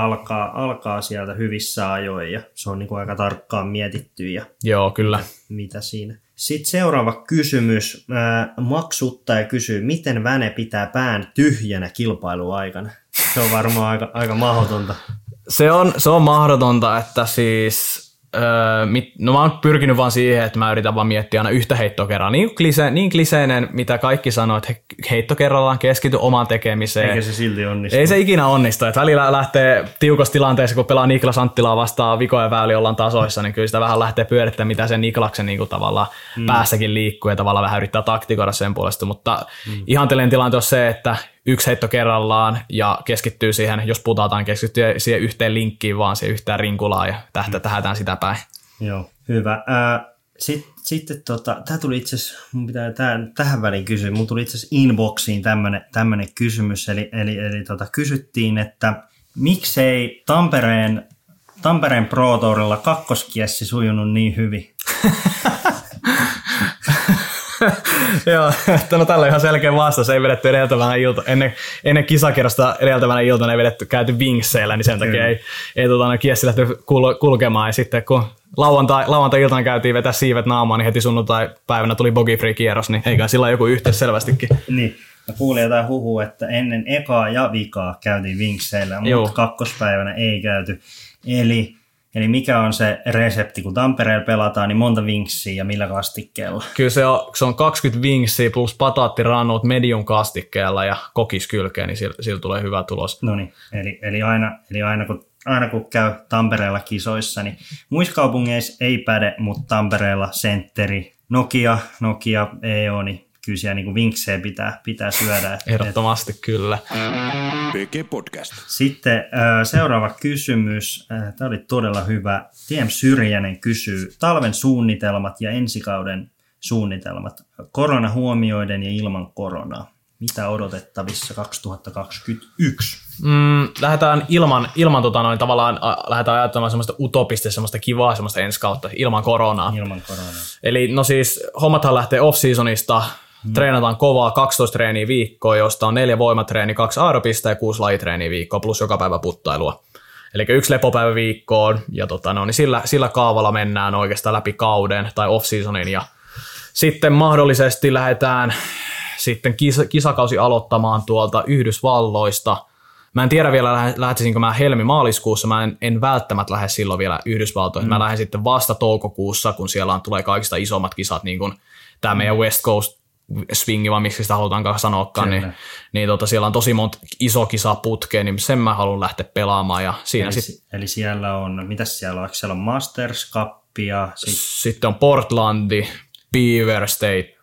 alkaa sieltä hyvissä ajoin ja se on niin kuin aika tarkkaan mietitty. Ja joo, kyllä. Mitä siinä? Sitten seuraava kysymys. Maksuttaja kysyy, miten väne pitää pään tyhjänä kilpailuaikana? Se on varmaan aika mahdotonta. Se on mahdotonta, että siis... No mä oon pyrkinyt vaan siihen, että mä yritän vaan miettiä aina yhtä heittoa kerralla. Niin kliseinen, mitä kaikki sanoo, että heitto kerrallaan, keskity omaan tekemiseen. Eikä se silti onnistu. Ei se ikinä onnistu. Et välillä lähtee tiukassa tilanteessa, kun pelaa Niklas Anttilaa vastaan vikojen väli ollaan tasoissa, niin kyllä sitä vähän lähtee pyörittämään, mitä sen Niklaksen niin kuin tavallaan päässäkin liikkuu ja tavallaan vähän yrittää taktikoida sen puolesta. Mutta ihanteellinen tilanne on se, että yksi heitto kerrallaan ja keskittyy siihen, jos putataan, keskittyy siihen yhteen linkkiin, vaan siihen yhteen rinkulaan ja tähdätään sitä päin. Joo, hyvä. Sitten tämä tuli itse asiassa, mun pitää tähän väliin kysyä, mun tuli itse asiassa inboxiin tämmöinen kysymys, eli kysyttiin, että miksei Tampereen Pro Tourilla kakkoskiessi sujunut niin hyvin? Joo, no tällä on ihan selkeä vastaus. Ei vedetty edeltävänä iltana. Ennen kisakierrosta edeltävänä iltana ei vedetty käyty vinkseillä, niin sen takia ei kiessi lähtenyt kulkemaan. Ja sitten kun lauantai-iltana käytiin vetää siivet naamaan, niin heti sunnuntai-päivänä tuli bogi-free-kierros, niin eikä sillä joku yhteys selvästikin. Niin, mä kuulin jotain huhua, että ennen ekaa ja vikaa käytiin vinkseillä, mutta kakkospäivänä ei käyty. Eli mikä on se resepti, kun Tampereella pelataan, niin monta vinksiä ja millä kastikkeella? Kyllä se on 20 vinksiä plus pataattirannut medium kastikkeella ja kokis kylkeen, niin sillä tulee hyvä tulos. No niin, eli aina kun käy Tampereella kisoissa, niin muissa kaupungeissa ei päde, mutta Tampereella sentteri Nokia ei ole, niin kyllä siellä niin vinksejä pitää syödä. Ehdottomasti kyllä. Podcast. Sitten seuraava kysymys. Tämä oli todella hyvä. TM Syrjänen kysyy talven suunnitelmat ja ensikauden suunnitelmat. Korona huomioiden ja ilman koronaa. Mitä odotettavissa 2021? Lähdetään lähdetään ajattelemaan semmoista utopista, semmoista kivaa, semmoista ensi kautta ilman koronaa. Eli no siis hommathan lähtee off-seasonista. Treenataan kovaa 12 treeniä viikkoa, josta on 4 voimatreeniä, 2 aeropista ja 6 lajitreeniä viikkoa, plus joka päivä puttailua. Eli 1 lepopäivä viikkoon, ja niin sillä kaavalla mennään oikeastaan läpi kauden tai off-seasonin, ja sitten mahdollisesti lähdetään sitten kisakausi aloittamaan tuolta Yhdysvalloista. Mä en tiedä vielä, lähtisinkö mä helmi-maaliskuussa, mä en välttämättä lähde silloin vielä Yhdysvaltoihin. Mä lähden sitten vasta toukokuussa, kun siellä tulee kaikista isommat kisat, niin kuin tämä meidän West Coast swingi, vaan miksi sitä halutaankaan sanoakaan, siellä on tosi monta iso kisaa putkea, niin sen mä haluan lähteä pelaamaan. Ja siinä eli siellä on, mitäs siellä on? Siellä on Masters Cup ja... Sitten on Portlandi, Beaver State,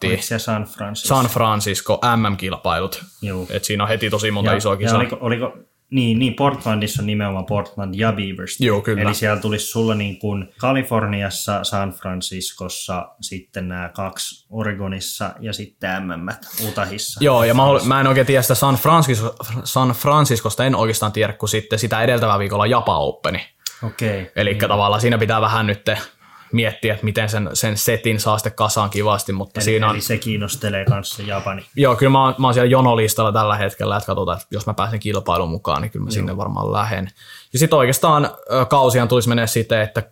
San Francisco, MM-kilpailut. Et siinä on heti tosi monta isoa kisaa. Oliko Niin, Portlandissa on nimenomaan Portland ja Beaver State. Joo, kyllä. Eli siellä tulisi sulla niin kuin Kaliforniassa, San Franciscossa, sitten nämä 2 Oregonissa ja sitten MM-mät Utahissa. Joo, ja mä en oikein tiedä sitä San Franciscosta, en oikeastaan tiedä, kun sitten sitä edeltävää viikolla Japan Openi. Okei. Eli tavallaan siinä pitää vähän nyt miettiä, että miten sen setin saa sitten kasaan kivasti, mutta siinä on... Eli se kiinnostelee kanssa Japani. Joo, kyllä mä oon siellä jonolistalla tällä hetkellä, että katsotaan, että jos mä pääsen kilpailun mukaan, niin kyllä mä sinne varmaan lähden. Ja sitten oikeastaan kausiaan tulisi mennä siten, että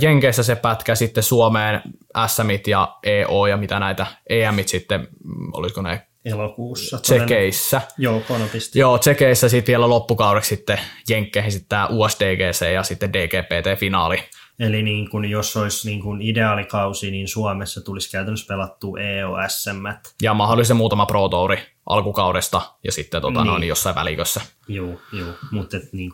Jenkeissä se pätkä sitten Suomeen SMit ja EO ja mitä näitä EMit sitten, olisiko ne... Elokuussa. Tsekeissä. Joo, konopista. Joo, Tsekeissä sitten vielä loppukaudeksi sitten Jenkkeihin sitten tämä USDGC ja sitten DGPT-finaali. Eli niin kun, jos olisi niin kun ideaalikausi, niin Suomessa tulisi käytännössä pelattua EOSM-t. Ja mahdollisesti muutama Pro Touri alkukaudesta ja sitten niin jossain välikössä. Joo. Mutta niin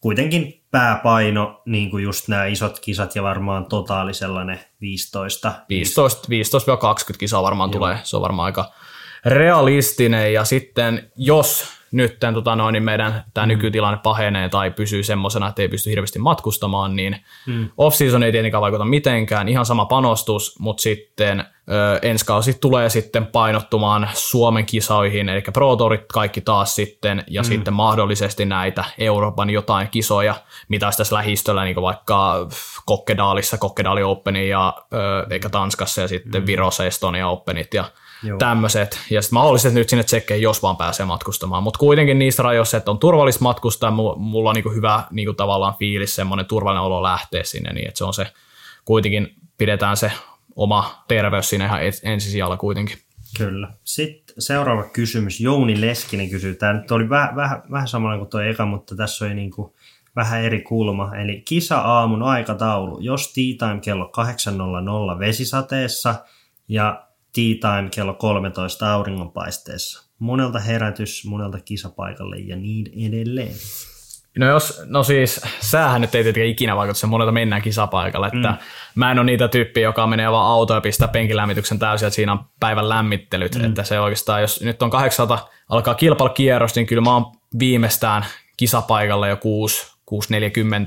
kuitenkin pääpaino, niin kun just nämä isot kisat ja varmaan totaali sellainen 15-20 kisaa varmaan tulee. Se on varmaan aika realistinen, ja sitten jos nyt tämän, niin meidän tämä nykytilanne pahenee tai pysyy semmoisena, että ei pysty hirveästi matkustamaan, niin off-season ei tietenkään vaikuta mitenkään, ihan sama panostus, mutta sitten ensi kausi tulee sitten painottumaan Suomen kisoihin, eli Pro Tourit kaikki taas sitten, ja sitten mahdollisesti näitä Euroopan jotain kisoja, mitä olisi tässä lähistöllä, niin kuin vaikka Kokkedaalissa, Kokkedaali Openi, ja eikä Tanskassa, ja sitten Virossa Estonia Openit, ja tämmöiset, ja sitten mahdollisesti nyt sinne tsekkeihin, jos vaan pääsee matkustamaan, mutta kuitenkin niissä rajoissa, että on turvallista matkustaa, mulla on niinku hyvä niinku tavallaan fiilis, semmoinen turvallinen olo lähtee sinne, niin että se on se, kuitenkin pidetään se oma terveys siinä ihan ensisijalla kuitenkin. Kyllä. Sitten seuraava kysymys, Jouni Leskinen kysyy, tämä nyt oli vähän samanlainen kuin tuo eka, mutta tässä oli niinku vähän eri kulma, eli kisa-aamun aikataulu, jos tea time kello 8.00 vesisateessa ja tea time kello 13 auringonpaisteessa. Monelta herätys, monelta kisapaikalle ja niin edelleen. No, siis säähän nyt ei tietenkään ikinä vaikuta, että monelta mennään kisapaikalle. Että mä en ole niitä tyyppiä, joka menee vaan autoon ja pistää penkilämmityksen täysin, että siinä on päivän lämmittelyt. Että se oikeastaan, jos nyt on 800, alkaa kilpailukierros, niin kyllä mä oon viimeistään kisapaikalla jo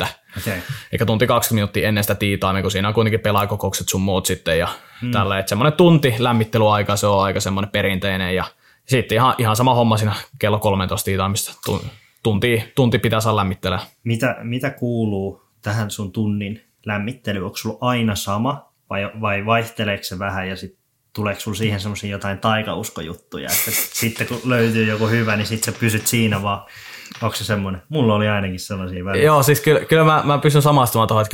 6:40. Okay. Eikä tunti 20 minuuttia ennen sitä tiitaimia, kun siinä on kuitenkin pelaajakokoukset sun muut sitten ja tälleen. Että semmoinen tunti lämmittelyaika, se on aika semmoinen perinteinen, ja sitten ihan sama homma siinä kello 13 tiitaimista. Tunti pitää saa lämmittelemään. Mitä kuuluu tähän sun tunnin lämmittelyyn? Onko sulla aina sama vai vaihteleeko se vähän ja sitten tuleeko sulla siihen semmoisia jotain taikauskojuttuja? Että sitten kun löytyy joku hyvä, niin sitten sä pysyt siinä vaan. Onko se semmoinen? Mulla oli ainakin sellaisia välillä. Joo, siis kyllä mä pystyn samastumaan tuohon.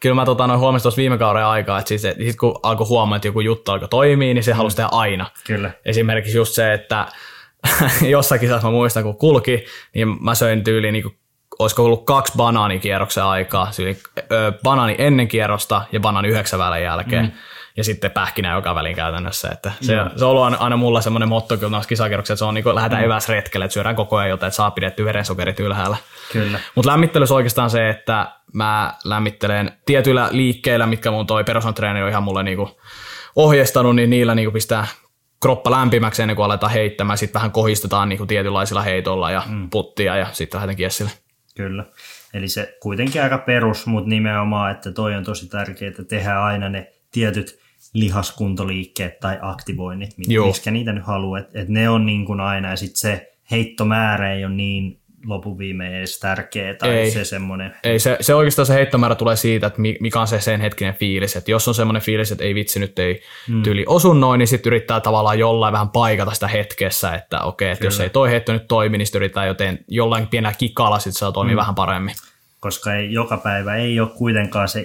Kyllä mä huomasin tuossa viime kauden aikaa, että sit kun alkoi huomaa, että joku juttu alkoi toimia, niin se halusi tehdä aina. Kyllä. Esimerkiksi just se, että jossakin saas mä muistan, kun kulki, niin mä söin tyyliin, niin kuin, olisiko ollut 2 banaanikierroksen aikaa. Banaani ennen kierrosta ja banaani 9 välin jälkeen. Ja sitten pähkinä joka välin käytännössä. Että se on ollut aina mulla semmoinen motto, kun noissa kisakierroksissa, että se on niin kuin lähdetään eväsretkelle, että syödään koko ajan jotain, että saa pidetty verensokerit ylhäällä. Kyllä. Mutta lämmittelyssä oikeastaan se, että mä lämmittelen tietyillä liikkeillä, mitkä mun toi personal trainer on ihan mulle niin kuin ohjeistanut, niin niillä niin kuin pistää kroppa lämpimäksi ennen kuin aletaan heittämään. Sitten vähän kohistetaan niin kuin tietynlaisilla heitolla ja puttia ja sitten lähdetään kiesille. Kyllä. Eli se kuitenkin aika perus, mutta nimenomaan, että toi on tosi tärkeää, että tehdään aina ne tietyt lihaskuntoliikkeet tai aktivoinnit, miskä niitä nyt haluaa, että ne on niin kuin aina, ja sitten se heittomäärä ei ole niin lopuviimein edes tärkeä, tai ei, se semmoinen. Ei, se oikeastaan se heittomäärä tulee siitä, että mikä on se sen hetkinen fiilis, että jos on semmoinen fiilis, että ei vitsi, nyt ei tyyli osu noin, niin sitten yrittää tavallaan jollain vähän paikata sitä hetkessä, että okei, että jos ei toi heitto nyt toimi, niin sitten yritetään jollain pienellä kikalla, sitten saa toimia vähän paremmin. Koska ei, joka päivä ei ole kuitenkaan se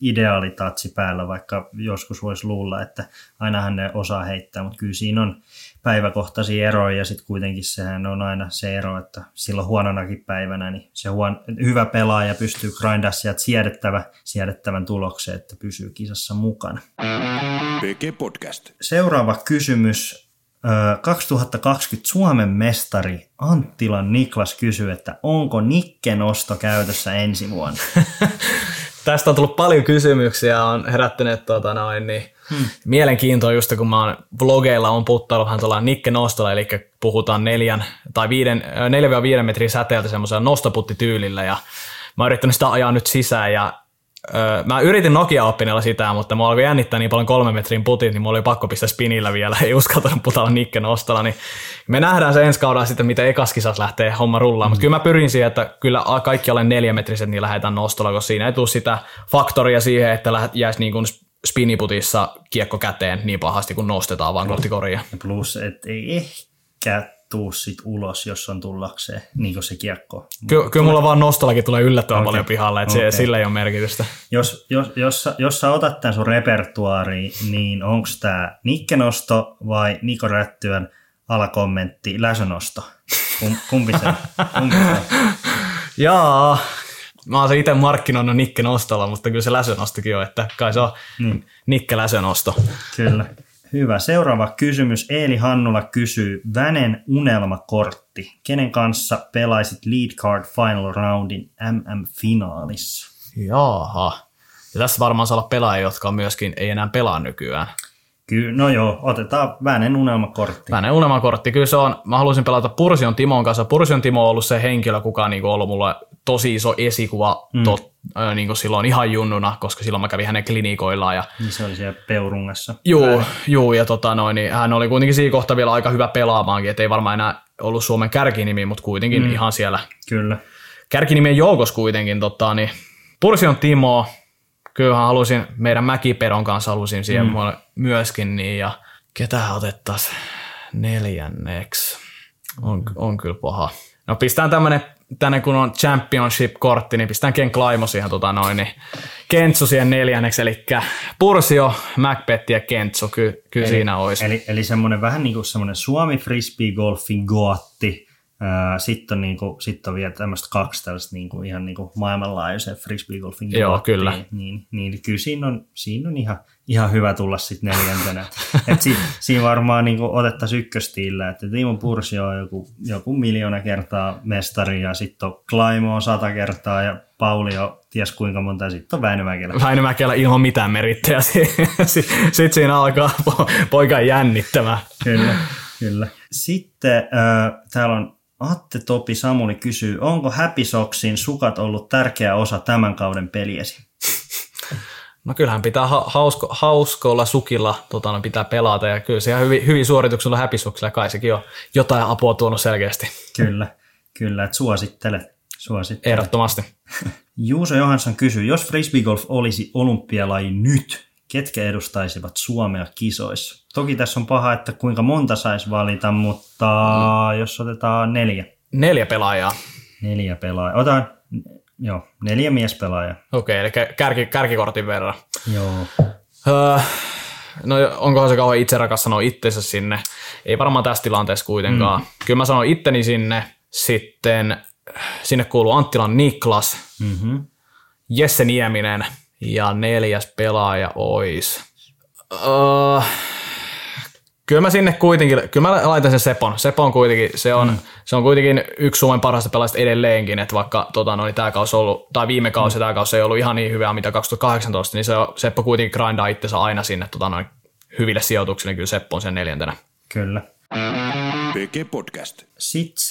ideaali tatsi päällä, vaikka joskus voisi luulla, että ainahan ne osaa heittää, mutta kyllä siinä on päiväkohtaisia eroja, ja sitten kuitenkin sehän on aina se ero, että silloin huononakin päivänä niin se hyvä pelaaja pystyy grindaamaan sieltä siedettävän tulokseen, että pysyy kisassa mukana. PG Podcast. Seuraava kysymys. 2020 Suomen mestari Anttilan Niklas kysyy, että onko Nikke-nosto käytössä ensi vuonna? Tästä on tullut paljon kysymyksiä, on herättänyt mielenkiintoa just kun mä oon blogeilla on puttailu vähän tuolla Nikke-nostolla, eli puhutaan 4-5 metrin säteeltä semmoisella nostoputtityylillä, ja mä oon yrittänyt sitä ajaa nyt sisään, ja mä yritin Nokia-oppineella sitä, mutta mä alkoi jännittää niin paljon 3 metrin putit, niin mulla oli pakko pistää spinillä vielä, ei uskaltanut putalla Nikke-nostolla, niin me nähdään se ensi kaudella sitten, miten ekas kisas lähtee homma rullaan, mutta kyllä mä pyrin siihen, että kyllä kaikki alle 4-metriset niin lähdetään nostolla, koska siinä ei tule sitä faktoria siihen, että jäisi niin kuin spiniputissa kiekko käteen niin pahasti, kun nostetaan vaan kohti koria. Plus, et ei ehkä tuu sit ulos, jos on tullakseen, niin kuin se kiekko. Kyllä mulla vaan nostollakin tulee yllättävän paljon pihalle, että sillä ei ole merkitystä. Jos sä otat tämän sun repertuaariin, niin onko tämä Nikke-nosto vai Niko Rättyön alakommentti läsönosto? Kumpi se? Jaa, mä oon se itse markkinoinut Nikke-nostolla, mutta kyllä se läsönostokin on, että kai se on Nikke-läsönosto. Kyllä. Hyvä. Seuraava kysymys. Eeli Hannula kysyy, Vänen unelmakortti. Kenen kanssa pelaisit Lead Card Final Roundin MM-finaalissa? Jaaha. Ja tässä varmaan saa olla pelaajia, jotka myöskin ei enää pelaa nykyään. Kyllä, no joo, otetaan Väinen unelmakortti. Väinen unelmakortti, kyllä se on. Mä haluaisin pelata Pursion Timon kanssa. Pursion Timo on ollut se henkilö, kuka on niin ollut mulle tosi iso esikuva niin silloin ihan junnuna, koska silloin mä kävin hänen klinikoillaan. Ja niin se oli siellä Peurungassa. Juu, ja niin hän oli kuitenkin siinä kohtaa vielä aika hyvä pelaamaankin, ettei varmaan enää ollut Suomen kärkinimi, mutta kuitenkin ihan siellä. Kyllä. Kärkinimien joukossa kuitenkin. Niin Pursion Timo. Kyllähän halusin meidän Mäkiperon kanssa siihen myöskin niin, ja ketään otettaisiin neljänneksi. On kyllä paha. No pistään tänne kun on championship-kortti, niin pistään Ken Climo siihen niin Kentsu siihen neljänneksi, eli Pursio, MacPet ja Kentsu, kyllä siinä olisi. Eli semmoinen vähän niin kuin semmoinen Suomi frisbeegolfin goatti. Sitten on, vielä tämmöistä kaksi tällaista ihan maailmanlaajuisen frisbeegolfin. Joo, kyllä. Niin kyllä siinä on ihan hyvä tulla sitten neljäntenä. Siinä varmaan otettaisiin ykköstiillä, että Timo Pursio on joku 1 miljoona kertaa mestari, ja sitten on Climo 100 kertaa, ja Pauli on ties kuinka monta, ja sitten on Väinö Mäkelä. Väinö Mäkelä ilman mitään merittejä. Sitten siinä alkaa poika jännittämään. Kyllä. Sitten täällä on Atte Topi Samuli kysyy, onko Happy Soxin sukat ollut tärkeä osa tämän kauden peliesi? No kyllähän pitää hauskoilla sukilla pitää pelata, ja kyllä se hyvin suorituksella Happy Soxilla kai sekin on jotain apua tuonut selkeästi. Kyllä, että suosittele. Ehdottomasti. Juuso Johansson kysyy, jos frisbeegolf olisi olympialaji nyt, ketkä edustaisivat Suomea kisoissa? Toki tässä on paha, että kuinka monta saisi valita, mutta jos otetaan 4. 4 pelaajaa. 4 pelaajaa. Otan, 4 miespelaajaa. Okei, eli kärkikortin verran. Joo. No onkohan se kauhean itse rakas sanoa itsensä sinne? Ei varmaan tässä tilanteessa kuitenkaan. Kyllä mä sanon itteni sinne. Sitten sinne kuuluu Anttilan Niklas, Jesse Nieminen. Ja 4. pelaaja ois. Kyllä mä sinne kuitenkin, mä laitan sen Sepon. Sepon kuitenkin, se on kuitenkin yksi Suomen parhaista pelaajista edelleenkin, että vaikka tää kausi ollut, tai viime kausi tää kausi ei ollut ihan niin hyvää mitä 2018, niin Seppo kuitenkin grindaa itsensä aina sinne hyville sijoituksille, niin kyllä Seppo on sen 4. Kyllä. PG Podcast. Sitten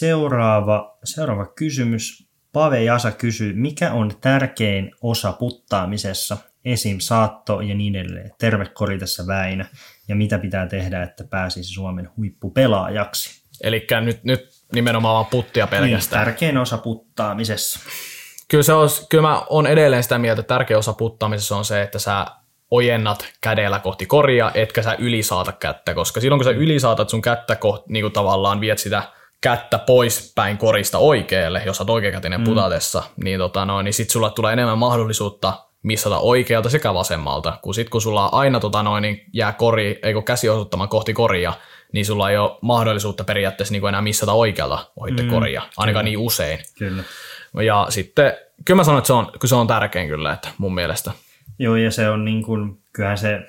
seuraava kysymys. Pave Jasa kysyy, mikä on tärkein osa puttaamisessa, esim. Saatto ja niin edelleen. Terve kori tässä Väinö. Ja mitä pitää tehdä, että pääsisi Suomen huippupelaajaksi? Eli nyt nimenomaan vaan puttia pelkästään. Niin, tärkein osa puttaamisessa. Kyllä mä oon edelleen sitä mieltä, että tärkein osa puttaamisessa on se, että sä ojennat kädellä kohti koria, etkä sä ylisaata kättä. Koska silloin, kun sä ylisaatat sun kättä kohti, niin kuin tavallaan viet sitä kättä poispäin korista oikealle, jos olet oikeakätinen putatessa, niin, niin sitten sulla tulee enemmän mahdollisuutta missata oikealta sekä vasemmalta, kun sitten kun sulla aina niin jää käsi osuttamaan kohti koria, niin sulla ei ole mahdollisuutta periaatteessa niin enää missata oikealta ohitte koria, ainakaan niin usein. Kyllä. Ja sitten, kyllä mä sanon, että se on tärkein kyllä, että mun mielestä. Joo, ja se on niin kuin, kyllähän se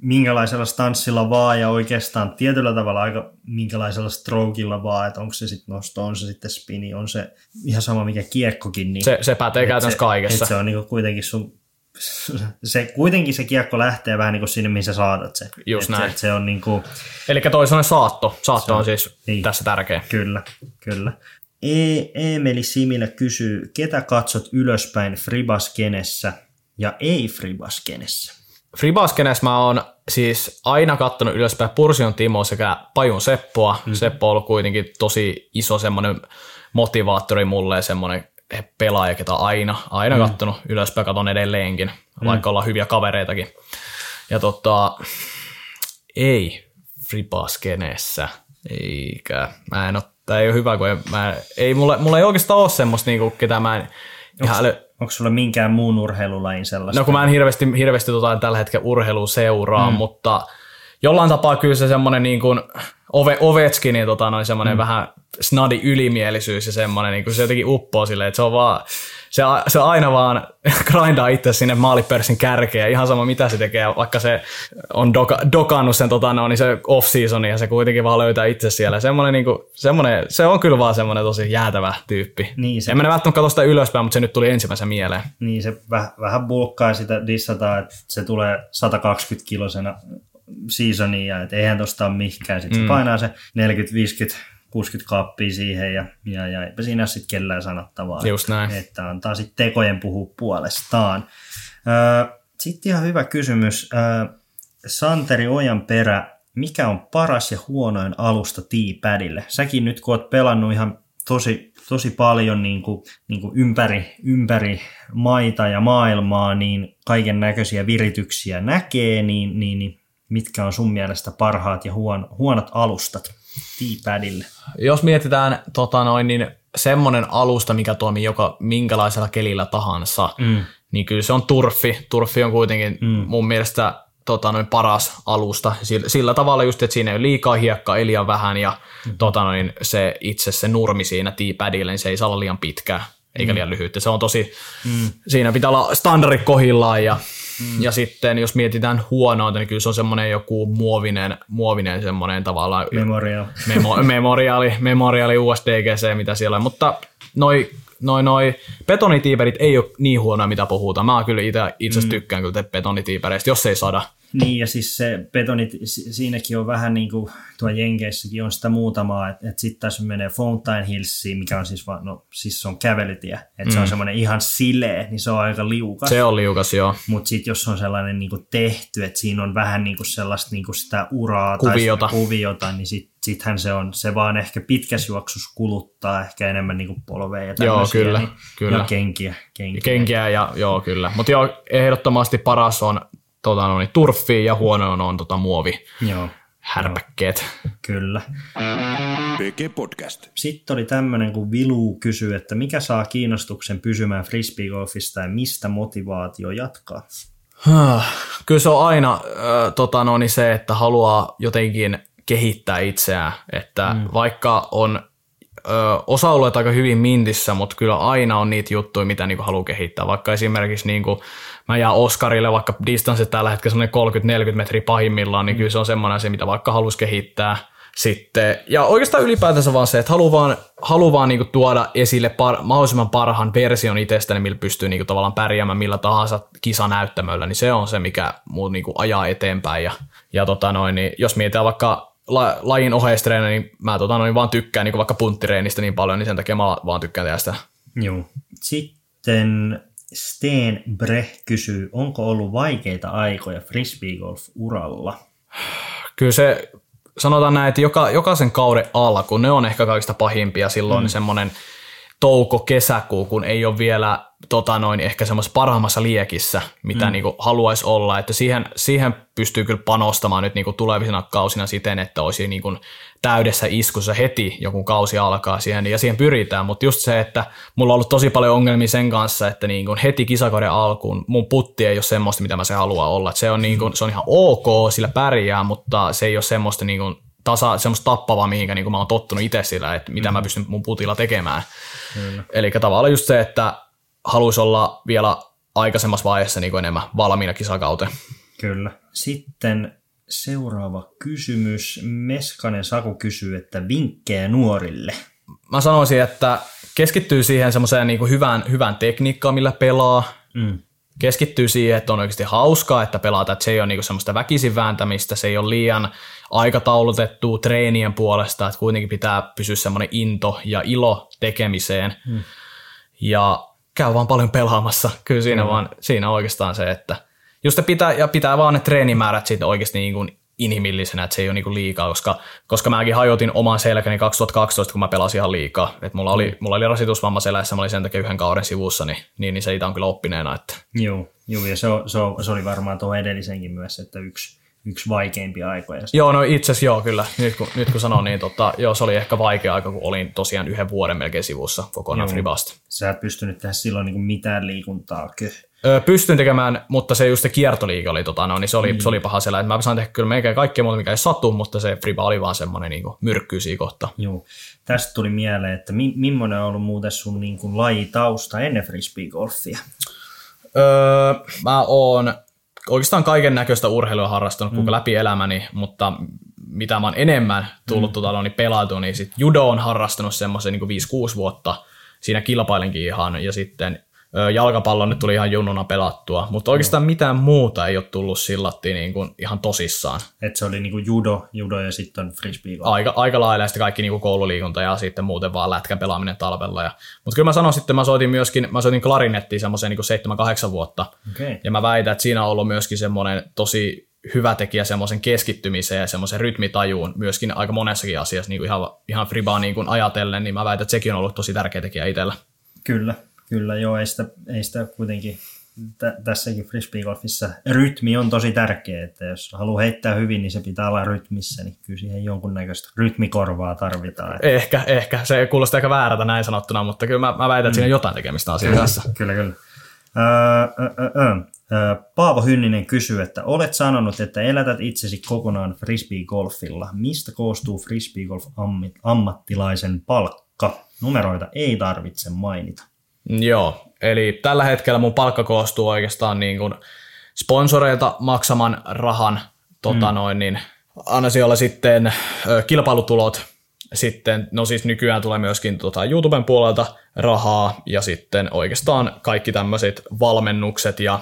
minkälaisella stanssilla vaan ja oikeastaan tietyllä tavalla aika minkälaisella strokilla vaan, että onko se sitten nosto, on se sitten spini, on se ihan sama mikä kiekkokin. Niin se pätee käytännössä kaikessa. Se on niinku kuitenkin se kiekko lähtee vähän niinku sinne, mihin sä saatat se. Just näin. Se on niinku, eli toisaalta saatto. Saatto on siis tässä tärkeä. Kyllä. Emeli Similä kysyy, ketä katsot ylöspäin fribaskenessä ja ei fribaskenessä? Fribaskenessa mä oon siis aina kattonut ylöspäin Pursion Timoa sekä Pajun Seppoa. Seppo on ollut kuitenkin tosi iso semmoinen motivaattori mulle ja semmoinen pelaaja, ketä aina kattonut ylöspäin, katon edelleenkin, vaikka ollaan hyviä kavereitakin. Ja ei Fribaskenessa, eikä, mä en oo, tää ei oo hyvä, kun mulla ei oikeastaan oo semmoista niinku, ketä mä en ihan Onko sulla minkään muun urheilulain sellaista? No kun mä en hirveästi tällä hetkellä urheilua seuraa, mutta jollain tapaa kyllä se semmoinen niin kuin Ovechkinin semmoinen vähän snadi ylimielisyys ja semmoinen, niin kuin se jotenkin uppoo silleen, että se aina vaan grindaa itse sinne maalipörssin kärkeen, ihan sama mitä se tekee, vaikka se on dokannut sen niin se off-seasonin ja se kuitenkin vaan löytää itse siellä. Semmoinen, se on kyllä vaan semmoinen tosi jäätävä tyyppi. Niin, en mene välttämättä katso sitä ylöspäin, mutta se nyt tuli ensimmäisen mieleen. Niin, se vähän bulkkaa sitä dissataan, että se tulee 120-kilosena seasonia, että eihän tosta ole mihkään. Sitten se painaa se 40, 50, 60 kaappia siihen ja eipä siinä sitten kellään sanottavaa. Just näin. Että antaa sitten tekojen puhua puolestaan. Sitten ihan hyvä kysymys. Santeri Ojanperä, mikä on paras ja huonoin alusta teapadille? Säkin nyt kun oot pelannut ihan tosi paljon niin kuin ympäri maita ja maailmaa, niin kaiken näköisiä virityksiä näkee, niin mitkä on sun mielestä parhaat ja huonot alustat teapadille? Jos mietitään niin semmoinen alusta, mikä toimii minkälaisella kelillä tahansa, niin kyllä se on turffi. Turffi on kuitenkin mun mielestä paras alusta. Sillä tavalla just, että siinä ei ole liikaa hiekkaa, ei liian vähän ja se itse se nurmi siinä teapadille, niin se ei saa olla liian pitkää eikä liian lyhyttä. Se on tosi, siinä pitää olla standardi kohdillaan ja sitten jos mietitään huonoa, niin kyllä se on semmoinen joku muovinen semmoinen tavallaan memoriaali USDGC, mitä siellä on, mutta noi betonitiiperit ei ole niin huonoa, mitä puhutaan. Mä kyllä itse tykkään kyllä betonitiipereistä, jos ei sada. Niin, ja siis se betonit, siinäkin on vähän niin kuin tuo Jenkeissäkin on sitä muutamaa, että sitten tässä menee Fountain Hillsiin, mikä on siis vaan, se on kävelytie, että se on semmoinen ihan sileä, niin se on aika liukas. Se on liukas, joo. Mutta sitten jos on sellainen niin kuin tehty, että siinä on vähän niin kuin sellaista niin kuin sitä uraa kuviota. Tai kuviota, niin sittenhän se vaan ehkä pitkässä juoksussa kuluttaa ehkä enemmän niin kuin polveja ja tämmöisiä. Joo, kyllä. Ja kenkiä ja joo, kyllä. Mutta joo, ehdottomasti paras on turffi ja huono on muovi. Joo. Härpäkkeet. Kyllä. PG Podcast. Sitten oli tämmöinen, kun Vilu kysyy, että mikä saa kiinnostuksen pysymään frisbeegolfista ja mistä motivaatio jatkaa? Kyllä se on aina se, että haluaa jotenkin kehittää itseään. Että vaikka on osa ollut aika hyvin mintissä, mutta kyllä aina on niitä juttuja, mitä niinku haluaa kehittää. Vaikka esimerkiksi niinku mä jään Oskarille, vaikka distanssi tällä hetkellä 30-40 metriä pahimmillaan, niin kyllä se on semmoinen asia, mitä vaikka haluaisi kehittää. Sitten, ja oikeastaan ylipäätänsä vaan se, että haluaa vaan niinku tuoda esille mahdollisimman parhaan version itsestäni, millä pystyy niinku tavallaan pärjäämään millä tahansa kisanäyttämöllä, niin se on se, mikä muu niinku ajaa eteenpäin. Ja niin jos mietitään vaikka lajin oheistreenä, niin mä vaan tykkään niin vaikka punttireenistä niin paljon, niin sen takia mä vaan tykkään tehdä sitä. Joo. Sitten Steen Breh kysyy, onko ollut vaikeita aikoja frisbeegolf-uralla? Kyllä se, sanotaan näin, että jokaisen kauden alku, ne on ehkä kaikista pahimpia silloin semmoinen touko-kesäkuu, kun ei ole vielä ehkä semmoisessa parhaimmassa liekissä, mitä niinku haluaisi olla, että siihen pystyy kyllä panostamaan nyt niinku tulevina kausina siten, että olisi niinku täydessä iskussa heti joku kausi alkaa siihen ja siihen pyritään, mutta just se, että mulla on ollut tosi paljon ongelmia sen kanssa, että niinku heti kisakauden alkuun mun putti ei ole semmoista, mitä mä se haluan olla, että se on ihan ok, sillä pärjää, mutta se ei ole semmoista niinku semmoista tappavaa, mihinkä niinku mä oon tottunut itse sillä, että mitä mä pystyn mun putilla tekemään. Eli tavallaan just se, että haluaisi olla vielä aikaisemmassa vaiheessa niin kuin enemmän valmiina kisakauteen. Kyllä. Sitten seuraava kysymys. Meskanen Saku kysyy, että vinkkejä nuorille. Mä sanoisin, että keskittyy siihen semmoiseen niin kuin hyvään tekniikkaan, millä pelaa. Keskittyy siihen, että on oikeasti hauskaa, että pelataan, että se ei ole niinku semmoista väkisin vääntämistä, se ei ole liian aikataulutettua treenien puolesta, että kuitenkin pitää pysyä semmoinen into ja ilo tekemiseen. Ja käy vaan paljon pelaamassa. Kyllä siinä vaan, siinä oikeastaan se, että just pitää vaan ne treenimäärät siitä oikeasti niin kuin inhimillisenä, että se ei ole niin kuin liikaa, koska mäkin hajotin oman selkäni 2012, kun mä pelasin ihan liikaa. Et mulla oli rasitusvamma selässä, mä olin sen takia yhden kauden sivussa, niin se itse on kyllä oppineena. Että. Joo, ja se oli varmaan tuohon edellisenkin myös, että yksi vaikeimpia aikoja. Joo, no itse asiassa joo, kyllä. Nyt kun sanon, niin se oli ehkä vaikea aika, kun olin tosiaan yhden vuoden melkein sivussa kokonaan fribasta. Sä et pystynyt tehdä silloin niin kuin mitään liikuntaa. Pystyn tekemään, mutta se just se kiertoliike oli, niin se oli paha selä. Mä saan tehdä kyllä melkein kaikkea muuta, mikä ei satu, mutta se friba oli vaan semmoinen niin kuin myrkkyisiä kohta. Joo. Tästä tuli mieleen, että millainen on ollut muuten sun niin kuin lajitausta ennen frisbeegolfia? Mä oon oikeastaan kaiken näköistä urheilua harrastanut koko läpi elämäni, mutta mitä mä oon enemmän tullut pelautua, niin sit judo on harrastanut semmoisen niin 5-6 vuotta. Siinä kilpailenkin ihan ja sitten Jalkapallo nyt tuli ihan junnuna pelattua, mutta oikeastaan mitään muuta ei ole tullut sillattiin niin kuin ihan tosissaan. Että se oli niin kuin judo ja sitten frisbeegolf. Aika lailla ja sitten kaikki niin kuin koululiikunta ja sitten muuten vaan lätkän pelaaminen talvella. Mutta kyllä mä sanon sitten, mä soitin klarinettiin semmoisen niin 7-8 vuotta. Okay. Ja mä väitän, että siinä on ollut myöskin semmoinen tosi hyvä tekijä semmoisen keskittymiseen ja semmoisen rytmitajuun myöskin aika monessakin asiassa niin kuin ihan fribaa niin kuin ajatellen, niin mä väitän, että sekin on ollut tosi tärkeä tekijä itsellä. Kyllä, joo, ei sitä kuitenkin tässäkin frisbeegolfissa rytmi on tosi tärkeä, että jos haluaa heittää hyvin, niin se pitää olla rytmissä, niin kyllä siihen jonkunnäköistä rytmikorvaa tarvitaan. Että... Ehkä, se kuulostaa aika väärältä näin sanottuna, mutta kyllä mä väitän, että siinä on jotain tekemistä asiassa. Kyllä. Paavo Hynninen kysyy, että olet sanonut, että elätät itsesi kokonaan frisbeegolfilla. Mistä koostuu frisbeegolf-ammattilaisen palkka? Numeroita ei tarvitse mainita. Joo, eli tällä hetkellä mun palkka koostuu oikeastaan niin kuin sponsoreilta maksaman rahan, ansiolla sitten kilpailutulot, sitten, no siis nykyään tulee myöskin YouTuben puolelta rahaa ja sitten oikeastaan kaikki tämmöiset valmennukset ja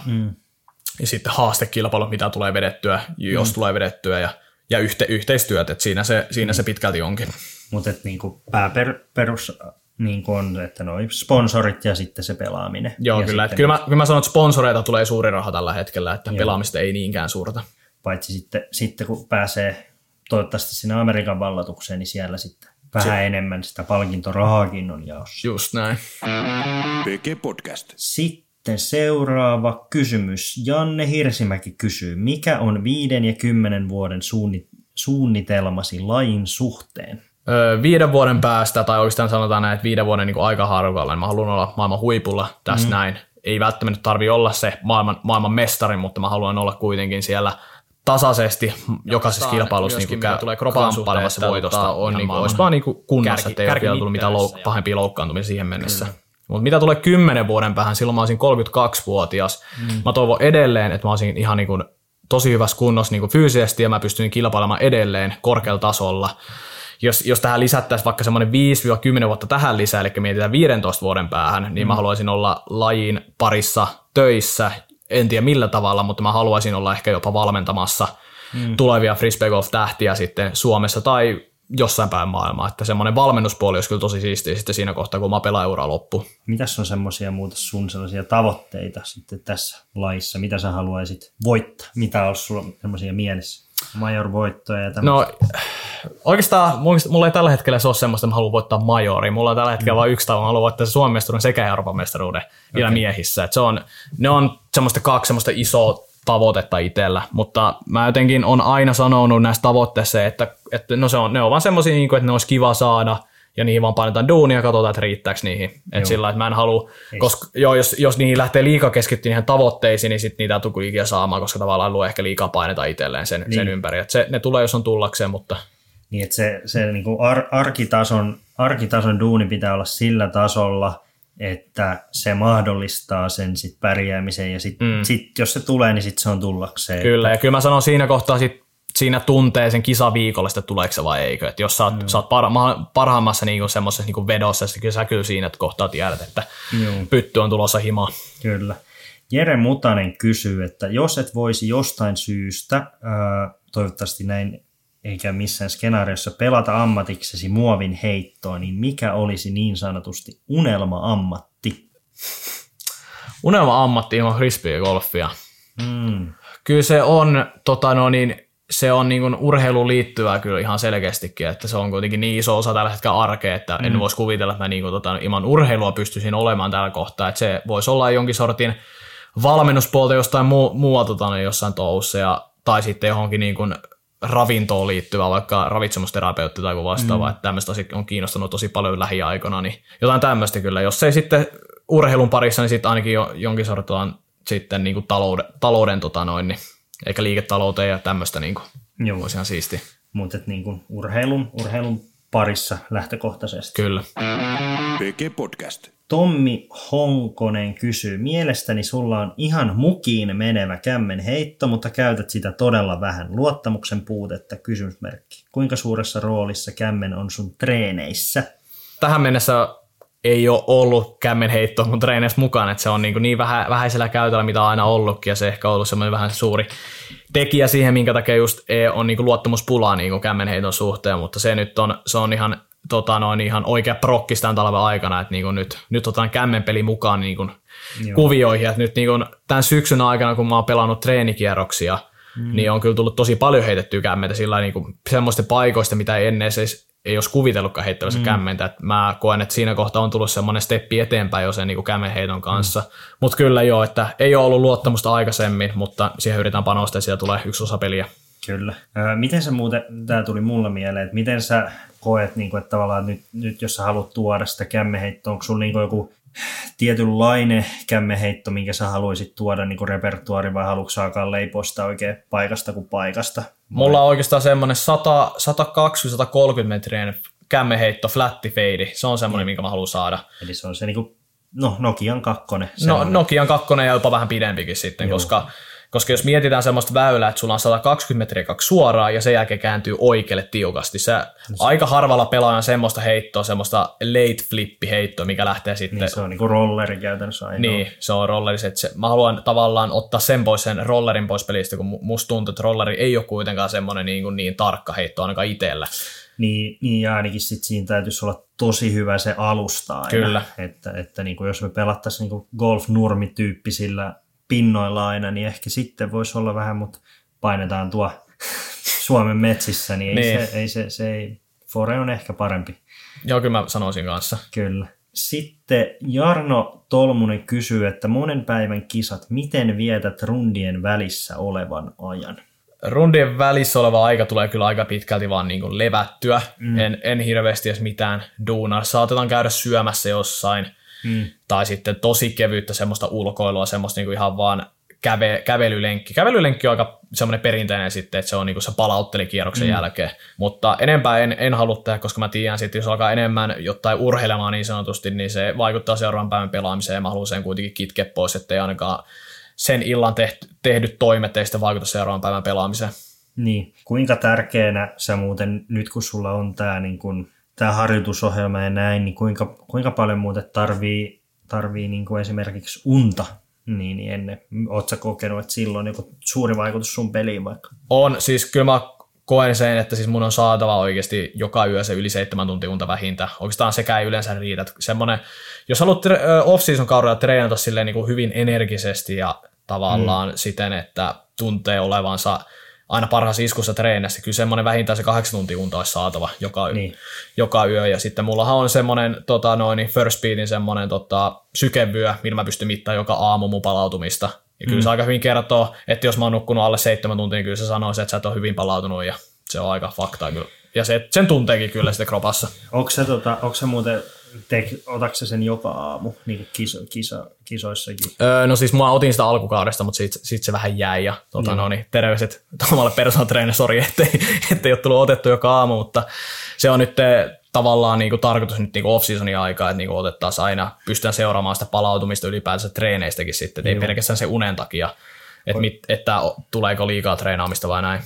sitten haastekilpailut, mitä tulee vedettyä, jos tulee vedettyä ja yhteistyöt, että siinä se pitkälti onkin. Mutta niinku pääperus... Niin kuin on, että noi sponsorit ja sitten se pelaaminen. Joo, ja kyllä. Kyllä mä sanon, että sponsoreita tulee suuri raha tällä hetkellä, että pelaamista ei niinkään suurta. Paitsi sitten kun pääsee toivottavasti sinne Amerikan vallatukseen, niin siellä sitten vähän enemmän sitä palkintorahaakin on jaossa. Just näin. Sitten seuraava kysymys. Janne Hirsimäki kysyy, mikä on 5 ja 10 vuoden suunnitelmasi lajin suhteen? 5 vuoden päästä, tai oikeastaan sanotaan näin, että 5 vuoden niin aikaharukalla, niin mä haluan olla maailman huipulla tässä näin. Ei välttämättä tarvitse olla se maailman mestari, mutta mä haluan olla kuitenkin siellä tasaisesti jokaisessa kilpailussa. Myöskin, niin tulee kropan suhteen, se voitosta on, niin olisi vaan niin kunnossa, että ei ole vielä tullut mitään pahempia loukkaantumisia siihen mennessä. Mutta mitä tulee 10 vuoden päähän, silloin mä olisin 32-vuotias. Mä toivon edelleen, että mä olisin ihan niin kuin tosi hyvässä kunnossa niin kuin fyysisesti, ja mä pystyn kilpailemaan edelleen korkealla tasolla. Jos tähän lisättäisiin vaikka semmoinen 5-10 vuotta tähän lisää, eli mietitään 15 vuoden päähän, niin mä haluaisin olla lajin parissa töissä, en tiedä millä tavalla, mutta mä haluaisin olla ehkä jopa valmentamassa tulevia frisbeegolf-tähtiä sitten Suomessa tai jossain päin maailmaa, että semmoinen valmennuspuoli olisi kyllä tosi siistiä sitten siinä kohtaa, kun mä pelaan uraa loppuun. Mitäs on semmoisia muuta sun sellaisia tavoitteita sitten tässä lajissa, mitä sä haluaisit voittaa, mitä olisi sulla semmoisia mielessä? Major-voittoja ja tämmöistä. No oikeastaan mulla ei tällä hetkellä se ole semmoista, että mä haluan voittaa majoria. Mulla on tällä hetkellä vain yksi tavoite, mä haluan voittaa Suomen mestaruuden sekä Euroopan mestaruuden vielä miehissä. Et ne on semmoista 2 semmoista isoa tavoitetta itsellä, mutta mä jotenkin on aina sanonut näistä tavoitteissa, että ne on vaan semmoisia, että ne olisi kiva saada ja niihin vaan painetaan duunia ja katsotaan, että riittääkö niihin. Et sillä että mä en halua, koska jos niihin lähtee liikaa keskittyä niihin tavoitteisiin, niin sit niitä ei tule ikinä saamaan, koska tavallaan luo ehkä liikaa paineta itselleen sen ympäri. Et ne tulee, jos on tullakseen, mutta... Niin, että se niin kuin arkitason duuni pitää olla sillä tasolla, että se mahdollistaa sen sit pärjäämisen ja sit, jos se tulee, niin sit se on tullakseen. Kyllä, että... ja kyllä mä sanon siinä kohtaa sit, siinä tuntee sen kisaviikolla, että tuleeko se vai eikö. Et jos sä oot parhaimmassa niinku semmoisessa niinku vedossa, niin sä kyllä siinä kohtaa tiedät, että pytty on tulossa himaan. Kyllä. Jere Mutanen kysyy, että jos et voisi jostain syystä, toivottavasti näin eikä missään skenaariossa, pelata ammatiksesi muovin heittoa, niin mikä olisi niin sanotusti unelma-ammatti? Unelma-ammatti ilman frisbeegolfia. Kyllä se on, se on niin kuin urheiluun liittyvää kyllä ihan selkeästikin, että se on kuitenkin niin iso osa tällä hetkellä arkea, että en voisi kuvitella, että mä niin kuin, ilman urheilua pystyisin olemaan tällä kohtaa. Että se voisi olla jonkin sortin valmennuspuolta jostain muualta jossain touhussa tai sitten johonkin niin kuin ravintoon liittyvää, vaikka ravitsemusterapeutti tai vastaava, että tämmöistä on kiinnostanut tosi paljon lähiaikana, niin jotain tämmöistä kyllä. Jos ei sitten urheilun parissa, niin sitten ainakin jonkin sortin sitten niin kuin talouden niin eikä liiketalouteen ja tämmöistä niin olisi ihan siistiä. Mutta niin urheilun parissa lähtökohtaisesti. Kyllä. PG Podcast. Tommi Honkonen kysyy, mielestäni sulla on ihan mukiin menevä kämmenheitto, mutta käytät sitä todella vähän. Luottamuksen puutetta, kysymysmerkki. Kuinka suuressa roolissa kämmen on sun treeneissä? Tähän mennessä ei ole ollut kämmenheittoa mun treeneissä mukaan, että se on niin vähäisellä käytöllä, mitä on aina ollutkin, ja se ehkä on ollut semmoinen vähän suuri tekijä siihen, minkä takia just on niin luottamuspulaa niin kämmenheiton suhteen, mutta se nyt on, se on ihan, ihan oikea prokkis tämän talven aikana, että niin nyt otan kämmenpeli mukaan niin kuvioihin, että nyt niin tämän syksyn aikana, kun mä oon pelannut treenikierroksia, niin on kyllä tullut tosi paljon heitettyä kämmentä sillä niin semmoisten paikoista, mitä ennen ei olisi kuvitellutkaan heittävänsä kämmentä. Et mä koen, että siinä kohtaa on tullut semmoinen steppi eteenpäin jo sen niin kämmenheiton kanssa. Mutta kyllä joo, että ei ole ollut luottamusta aikaisemmin, mutta siihen yritän panostaa ja siitä tulee yksi osa peliä. Kyllä. Miten sä muuten, tämä tuli mulle mieleen, että miten sä koet, niin kuin, että tavallaan nyt jos sä haluat tuoda sitä kämmenheittoa, onko sulla niin kuin joku tietynlainen kämmenheitto, minkä sä haluaisit tuoda niin kuin repertuaari, vai haluatko sä alkaa leipoa sitä oikein paikasta kuin paikasta? Mulla on oikeastaan semmoinen 120-130 metrien kämmenheitto, flätti feidi. Se on semmoinen, minkä mä haluan saada. Eli se on se niin kuin, Nokian kakkonen. No, Nokian kakkonen ja jopa vähän pidempikin sitten, koska jos mietitään semmoista väylää, että sulla on 120 metriä kaksi suoraa ja sen jälkeen kääntyy oikealle tiukasti. Aika harvalla pelaajan semmoista heittoa, semmoista late flippi heittoa, mikä lähtee sitten... Niin, se on niinku rolleri käytännössä ainoa. Niin, se on rolleri. Mä haluan tavallaan ottaa sen pois, sen rollerin pois pelistä, kun musta tuntuu, että rolleri ei ole kuitenkaan semmoinen niin tarkka heitto ainakaan itsellä. Niin ja ainakin sit siinä täytyisi olla tosi hyvä se alusta aina. Kyllä. Että niin kuin jos me pelattaisiin niin kuin golf-nurmityyppisillä pinnoilla aina, niin ehkä sitten voisi olla vähän, mutta painetaan tuo Suomen metsissä, niin ei, fore on ehkä parempi. Joo, kyllä mä sanoisin kanssa. Kyllä. Sitten Jarno Tolmunen kysyy, että monen päivän kisat, miten vietät rundien välissä olevan ajan? Rundien välissä oleva aika tulee kyllä aika pitkälti vaan niin kuin levättyä. En hirveästi edes mitään duunaa. Saatetaan käydä syömässä jossain. Tai sitten tosi kevyyttä semmoista ulkoilua, semmoista niinku ihan vaan kävelylenkki. Kävelylenkki on aika semmoinen perinteinen sitten, että se on niinku se palautteli kierroksen jälkeen, mutta enempää en halua tehdä, koska mä tiedän sitten, jos alkaa enemmän jotain urheilemaan niin sanotusti, niin se vaikuttaa seuraavan päivän pelaamiseen ja mä haluan sen kuitenkin kitkeä pois, ettei ainakaan sen illan tehdyt toimet ei sitten vaikuta seuraavan päivän pelaamiseen. Niin, kuinka tärkeänä sä muuten nyt kun sulla on tää niin kun tämä harjoitusohjelma ja näin, niin kuinka paljon muuten tarvii niin kuin esimerkiksi unta niin ennen? Oletko sä kokenut, että silloin on joku suuri vaikutus sun peliin vaikka? On, siis kyllä mä koen sen, että siis mun on saatava oikeasti joka yö se yli 7 tuntia unta vähintään. Oikeastaan sekä ei yleensä riitä. Semmoinen, jos haluat off-season kaudella treenata silleen niin kuin hyvin energisesti ja tavallaan siten, että tuntee olevansa aina parhaassa iskussa treenässä. Kyllä semmoinen vähintään se 8 tuntia unta olisi saatava joka yö. Ja sitten mullahan on semmoinen First Beatin semmoinen sykevyö, millä mä pystyn mittaamaan joka aamu mun palautumista. Ja kyllä se aika hyvin kertoo, että jos mä oon nukkunut alle 7 tuntia, niin kyllä se sanoisi, että sä et ole hyvin palautunut. Ja se on aika faktaa kyllä. Ja sen tunteekin kyllä sitten kropassa. Onko se muuten... Otatko sä sen joka aamu niin kisoissakin? No siis mä otin sitä alkukaudesta, mutta sit se vähän jäi. Ja, terveiset omalle personal trainer, sori, ettei ole tullut otettu joka aamu, mutta se on nyt tavallaan niin kuin tarkoitus nyt niin kuin off-seasonin aikaa, että niin kuin otettaisiin aina, pystytään seuraamaan sitä palautumista ylipäänsä treeneistäkin sitten, ei pelkästään se unen takia. Että tuleeko liikaa treenaamista vai näin?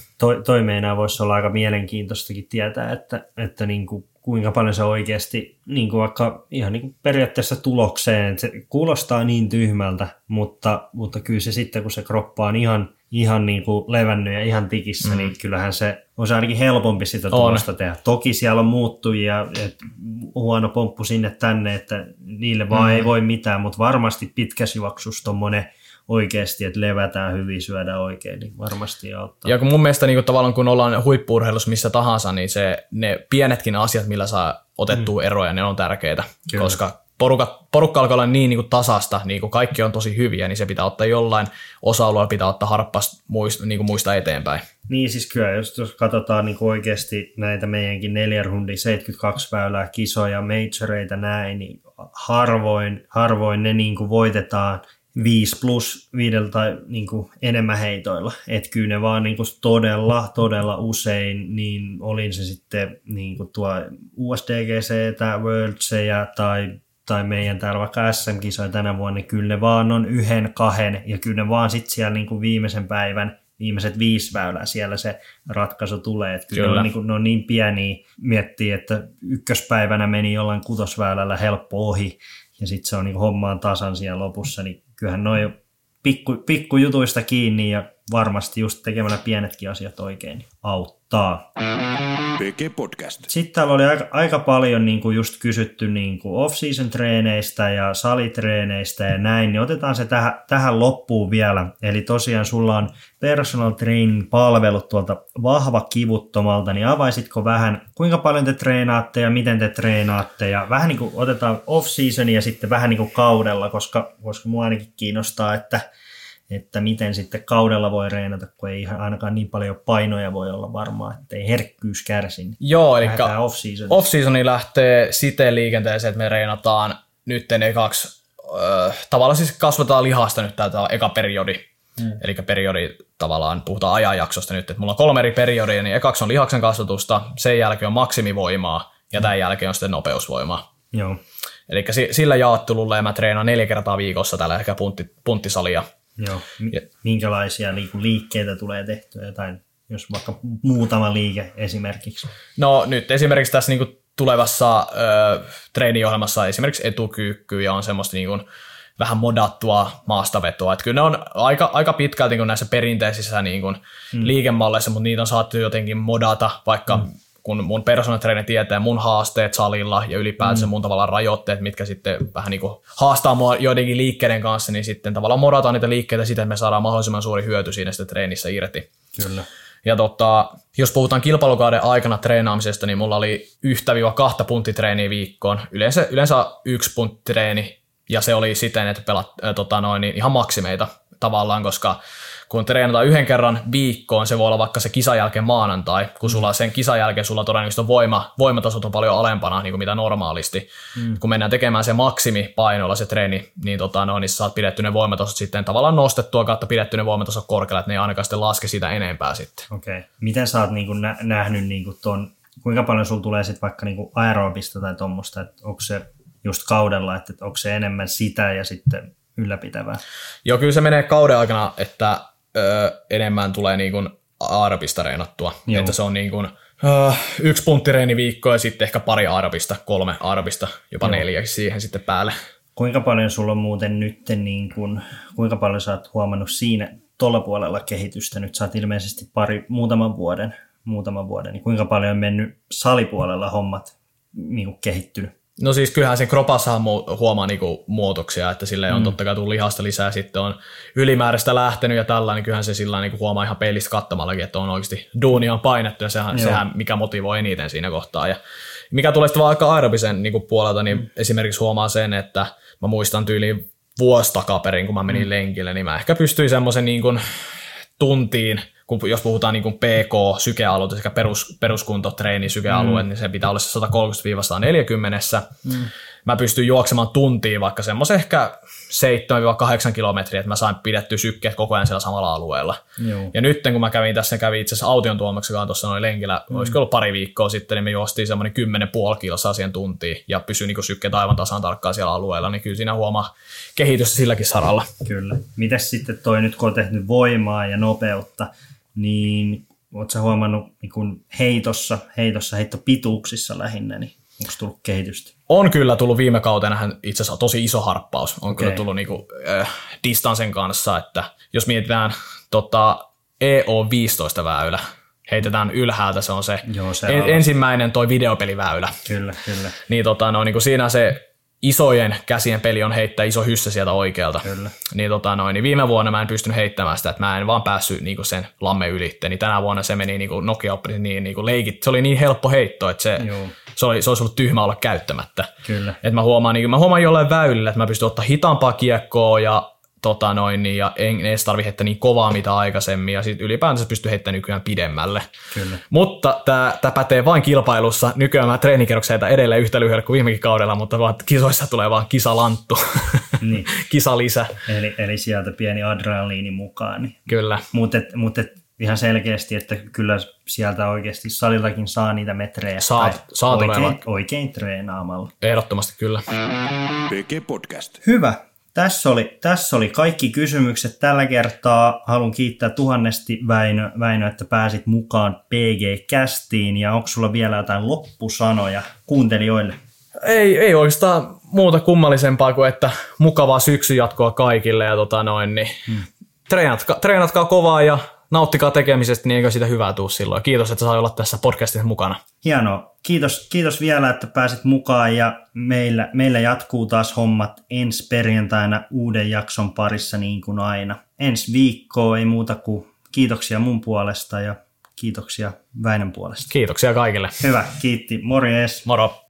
Toi meinaa voisi olla aika mielenkiintoistakin tietää, että niin kuin kuinka paljon se oikeasti niin kuin vaikka ihan niin kuin periaatteessa tulokseen, että se kuulostaa niin tyhmältä, mutta kyllä se sitten, kun se kroppa on ihan niin kuin levännyt ja ihan tikissä, niin kyllähän se on se ainakin helpompi sitä tulosta tehdä. Toki siellä on muuttujia, että huono pomppu sinne tänne, että niille vaan ei voi mitään, mutta varmasti pitkäsijuoksuus tuommoinen oikeasti, että levätään hyvin, syödään oikein, niin varmasti auttaa. Ja kun mun mielestä niin kun tavallaan kun ollaan huippu-urheilussa missä tahansa, niin ne pienetkin asiat, millä saa otettua eroja, ne on tärkeitä. Kyllä. Koska porukka alkaa olla niin tasasta, niin kun kaikki on tosi hyviä, niin se pitää ottaa jollain osa-alueella, pitää ottaa harppas niin muista eteenpäin. Niin siis kyllä, jos katsotaan niin oikeasti näitä meidänkin 4 rundia, 72 väylää, kisoja, majoreita näin, niin harvoin ne niin kuin voitetaan 5+5 tai niin kuin enemmän heitoilla. Että kyllä ne vaan niin kuin todella usein, niin olin se sitten niin kuin tuo USDGC tai Worldseja tai meidän täällä vaikka SM-kisoja tänä vuonna, niin kyllä ne vaan on 1, 2 ja kyllä ne vaan sitten siellä niin kuin viimeisen päivän viimeiset 5 väylää siellä se ratkaisu tulee. Että kyllä ne on niin pieniä, miettii, että ykköspäivänä meni jollain kutosväylällä helppo ohi ja sitten se on niin hommaan tasan siellä lopussa, niin kyllähän ne on jo pikkujutuista kiinni ja varmasti just tekemällä pienetkin asiat oikein niin auttaa. Sitten täällä oli aika paljon niin kuin just kysytty niin kuin off-season treeneistä ja salitreeneistä ja näin, niin otetaan se tähän loppuun vielä. Eli tosiaan sulla on personal training palvelut tuolta Vahva Kivuttomalta, niin avaisitko vähän, kuinka paljon te treenaatte ja miten te treenaatte ja vähän niin kuin otetaan off-season ja sitten vähän niin kuin kaudella, koska mua ainakin kiinnostaa, että miten sitten kaudella voi reenata, kun ei ainakaan niin paljon painoja voi olla varmaan, ettei herkkyys kärsin. Joo, eli off-seasoni lähtee siten liikenteeseen, että me reenataan nyt ekaksi, tavallaan siis kasvataan lihasta nyt tämä eka periodi. Eli periodi tavallaan, puhutaan ajanjaksosta nyt, että mulla on 3 eri periodia, niin ekaksi on lihaksen kasvatusta, sen jälkeen on maksimivoimaa ja tämän jälkeen on sitten nopeusvoimaa. Joo. Eli sillä jaottululla mä treenaan 4 kertaa viikossa tällä ehkä punttisalia. Joo, minkälaisia liikkeitä tulee tehtyä jotain, jos vaikka muutama liike esimerkiksi? No nyt esimerkiksi tässä niin tulevassa treeniohjelmassa esimerkiksi etukyykkyjä on semmoista niin vähän modattua maastavetoa. Että kyllä ne on aika pitkälti niin näissä perinteisissä niin liikemalleissa, mutta niitä on saattu jotenkin modata, vaikka kun mun persoonatreeni tietää mun haasteet salilla ja ylipäätään mun tavallaan rajoitteet, mitkä sitten vähän niin kuin haastaa mua joidenkin liikkeiden kanssa, niin sitten tavallaan modataan niitä liikkeitä siten, että me saadaan mahdollisimman suuri hyöty siinä sitten treenissä irti. Kyllä. Ja jos puhutaan kilpailukauden aikana treenaamisesta, niin mulla oli 1-2 punttitreeniä viikkoon. Yleensä 1 punttitreeni ja se oli siten, että ihan maksimeita tavallaan, koska kun treenataan 1 kerran viikkoon, se voi olla vaikka se kisan jälkeen maanantai, kun sulla sen kisan jälkeen sulla todennäköisesti on voimatasot on paljon alempana niin kuin mitä normaalisti. Kun mennään tekemään se maksimipainoilla se treeni, niin, niin sä saat pidetty ne voimatasot sitten tavallaan nostettua kautta pidetty ne voimatasot korkealle, että ne ei ainakaan sitten laske sitä enempää sitten. Okei. Miten sä oot niin kuin nähnyt niin kuin ton, kuinka paljon sulla tulee sitten vaikka niin kuin aerobista tai tuommoista, että onko se just kaudella, että onko se enemmän sitä ja sitten ylläpitävää? Joo, kyllä se menee kauden aikana, että enemmän tulee niin kuin aerobista reenattua. Joo. Että se on niin kuin 1 punttireeni viikko ja sitten ehkä 2 aerobista, 3 aerobista, jopa 4 siihen sitten päälle. Kuinka paljon sulla on muuten nyt, niin kuin, kuinka paljon sä oot huomannut siinä tuolla puolella kehitystä? Nyt sä oot ilmeisesti muutaman vuoden, niin kuinka paljon on mennyt salipuolella hommat niin kuin kehittynyt? No siis kyllähän sen kropassahan huomaa niinku muutoksia, että sille on totta kai tullut lihasta lisää, sitten on ylimääräistä lähtenyt ja tällainen, niin kyllähän se sillä niinku huomaa ihan peilistä kattamallakin, että on oikeasti duunia on painettu ja sehän mikä motivoi eniten siinä kohtaa. Ja mikä tulee sitten vaan aika aerobisen niinku puolelta, niin esimerkiksi huomaa sen, että mä muistan tyyliin vuosi takaperin, kun mä menin lenkille, niin mä ehkä pystyin semmoisen niinku tuntiin, kun jos puhutaan niin kuin PK-sykealueet sekä peruskuntotreeni sykealueet, niin se pitää olla se 130-140. Mä pystyn juoksemaan tuntiin vaikka semmoisen ehkä 7-8 kilometriä, että mä sain pidettyä sykkeet koko ajan siellä samalla alueella. Joo. Ja nyt kun mä kävin itse asiassa Aution Tuomaksekaan tuossa noin lenkillä, olisiko ollut 2 viikkoa sitten, niin me juostiin semmoinen 10,5 kilsaa siihen tuntiin ja pysyi niin sykkeet aivan tasan tarkkaan siellä alueella, niin kyllä siinä huomaa kehitystä silläkin saralla. Kyllä. Mites sitten toi nyt, kun on tehnyt voimaa ja nopeutta, niin ootko sä huomannut niin kun heittopituuksissa lähinnä, niin onko tullut kehitystä? On kyllä tullut viime kautenahan itse asiassa tosi iso harppaus. On kyllä tullut niinku, distansen kanssa, että jos mietitään EO15 väylä, heitetään ylhäältä, se on se, joo, se ensimmäinen toi videopeliväylä. Kyllä. Niin, niin siinä se isojen käsien peli on heittää iso hyssä sieltä oikealta. Niin, niin viime vuonna mä en pystynyt heittämään sitä, että mä en vaan päässyt niinku sen lamme ylitteen. Niin tänä vuonna se meni niinku Nokia-oppi niin niinku leikit. Se oli niin helppo heitto, että se olisi ollut tyhmä olla käyttämättä. Kyllä. Et mä huomaan jollain väylillä, että mä pystyn ottaa hitaampaa kiekkoa ja ja en edes tarvitse heittää niin kovaa mitä aikaisemmin, ja sitten ylipäänsä pystyy heittämään nykyään pidemmälle. Kyllä. Mutta tämä pätee vain kilpailussa. Nykyään mä treenikerroksia heitän edelleen yhtä lyhyellä kuin viimekin kaudella, mutta vaan kisoissa tulee vaan kisalanttu, niin. Kisalisä. Eli sieltä pieni adrenaliini mukaan. Niin. Kyllä. Mutta ihan selkeästi, että kyllä sieltä oikeasti saliltakin saa niitä metrejä. Saa oikein treenaamalla. Ehdottomasti kyllä. PG Podcast. Hyvä. Tässä oli kaikki kysymykset tällä kertaa. Haluan kiittää tuhannesti Väinö, että pääsit mukaan PG-kästiin. Ja onko sulla vielä jotain loppusanoja kuuntelijoille? Ei oikeastaan muuta kummallisempaa kuin, että mukavaa syksyn jatkoa kaikille. Ja treenatkaa kovaa ja nauttikaa tekemisestä, niin eikö siitä hyvää tuu silloin. Kiitos, että saa olla tässä podcastissa mukana. Hienoa. Kiitos vielä, että pääsit mukaan ja meillä jatkuu taas hommat ensi perjantaina uuden jakson parissa niin kuin aina. Ensi viikkoa ei muuta kuin kiitoksia mun puolesta ja kiitoksia Väinön puolesta. Kiitoksia kaikille. Hyvä, kiitti. Morjes. Moro.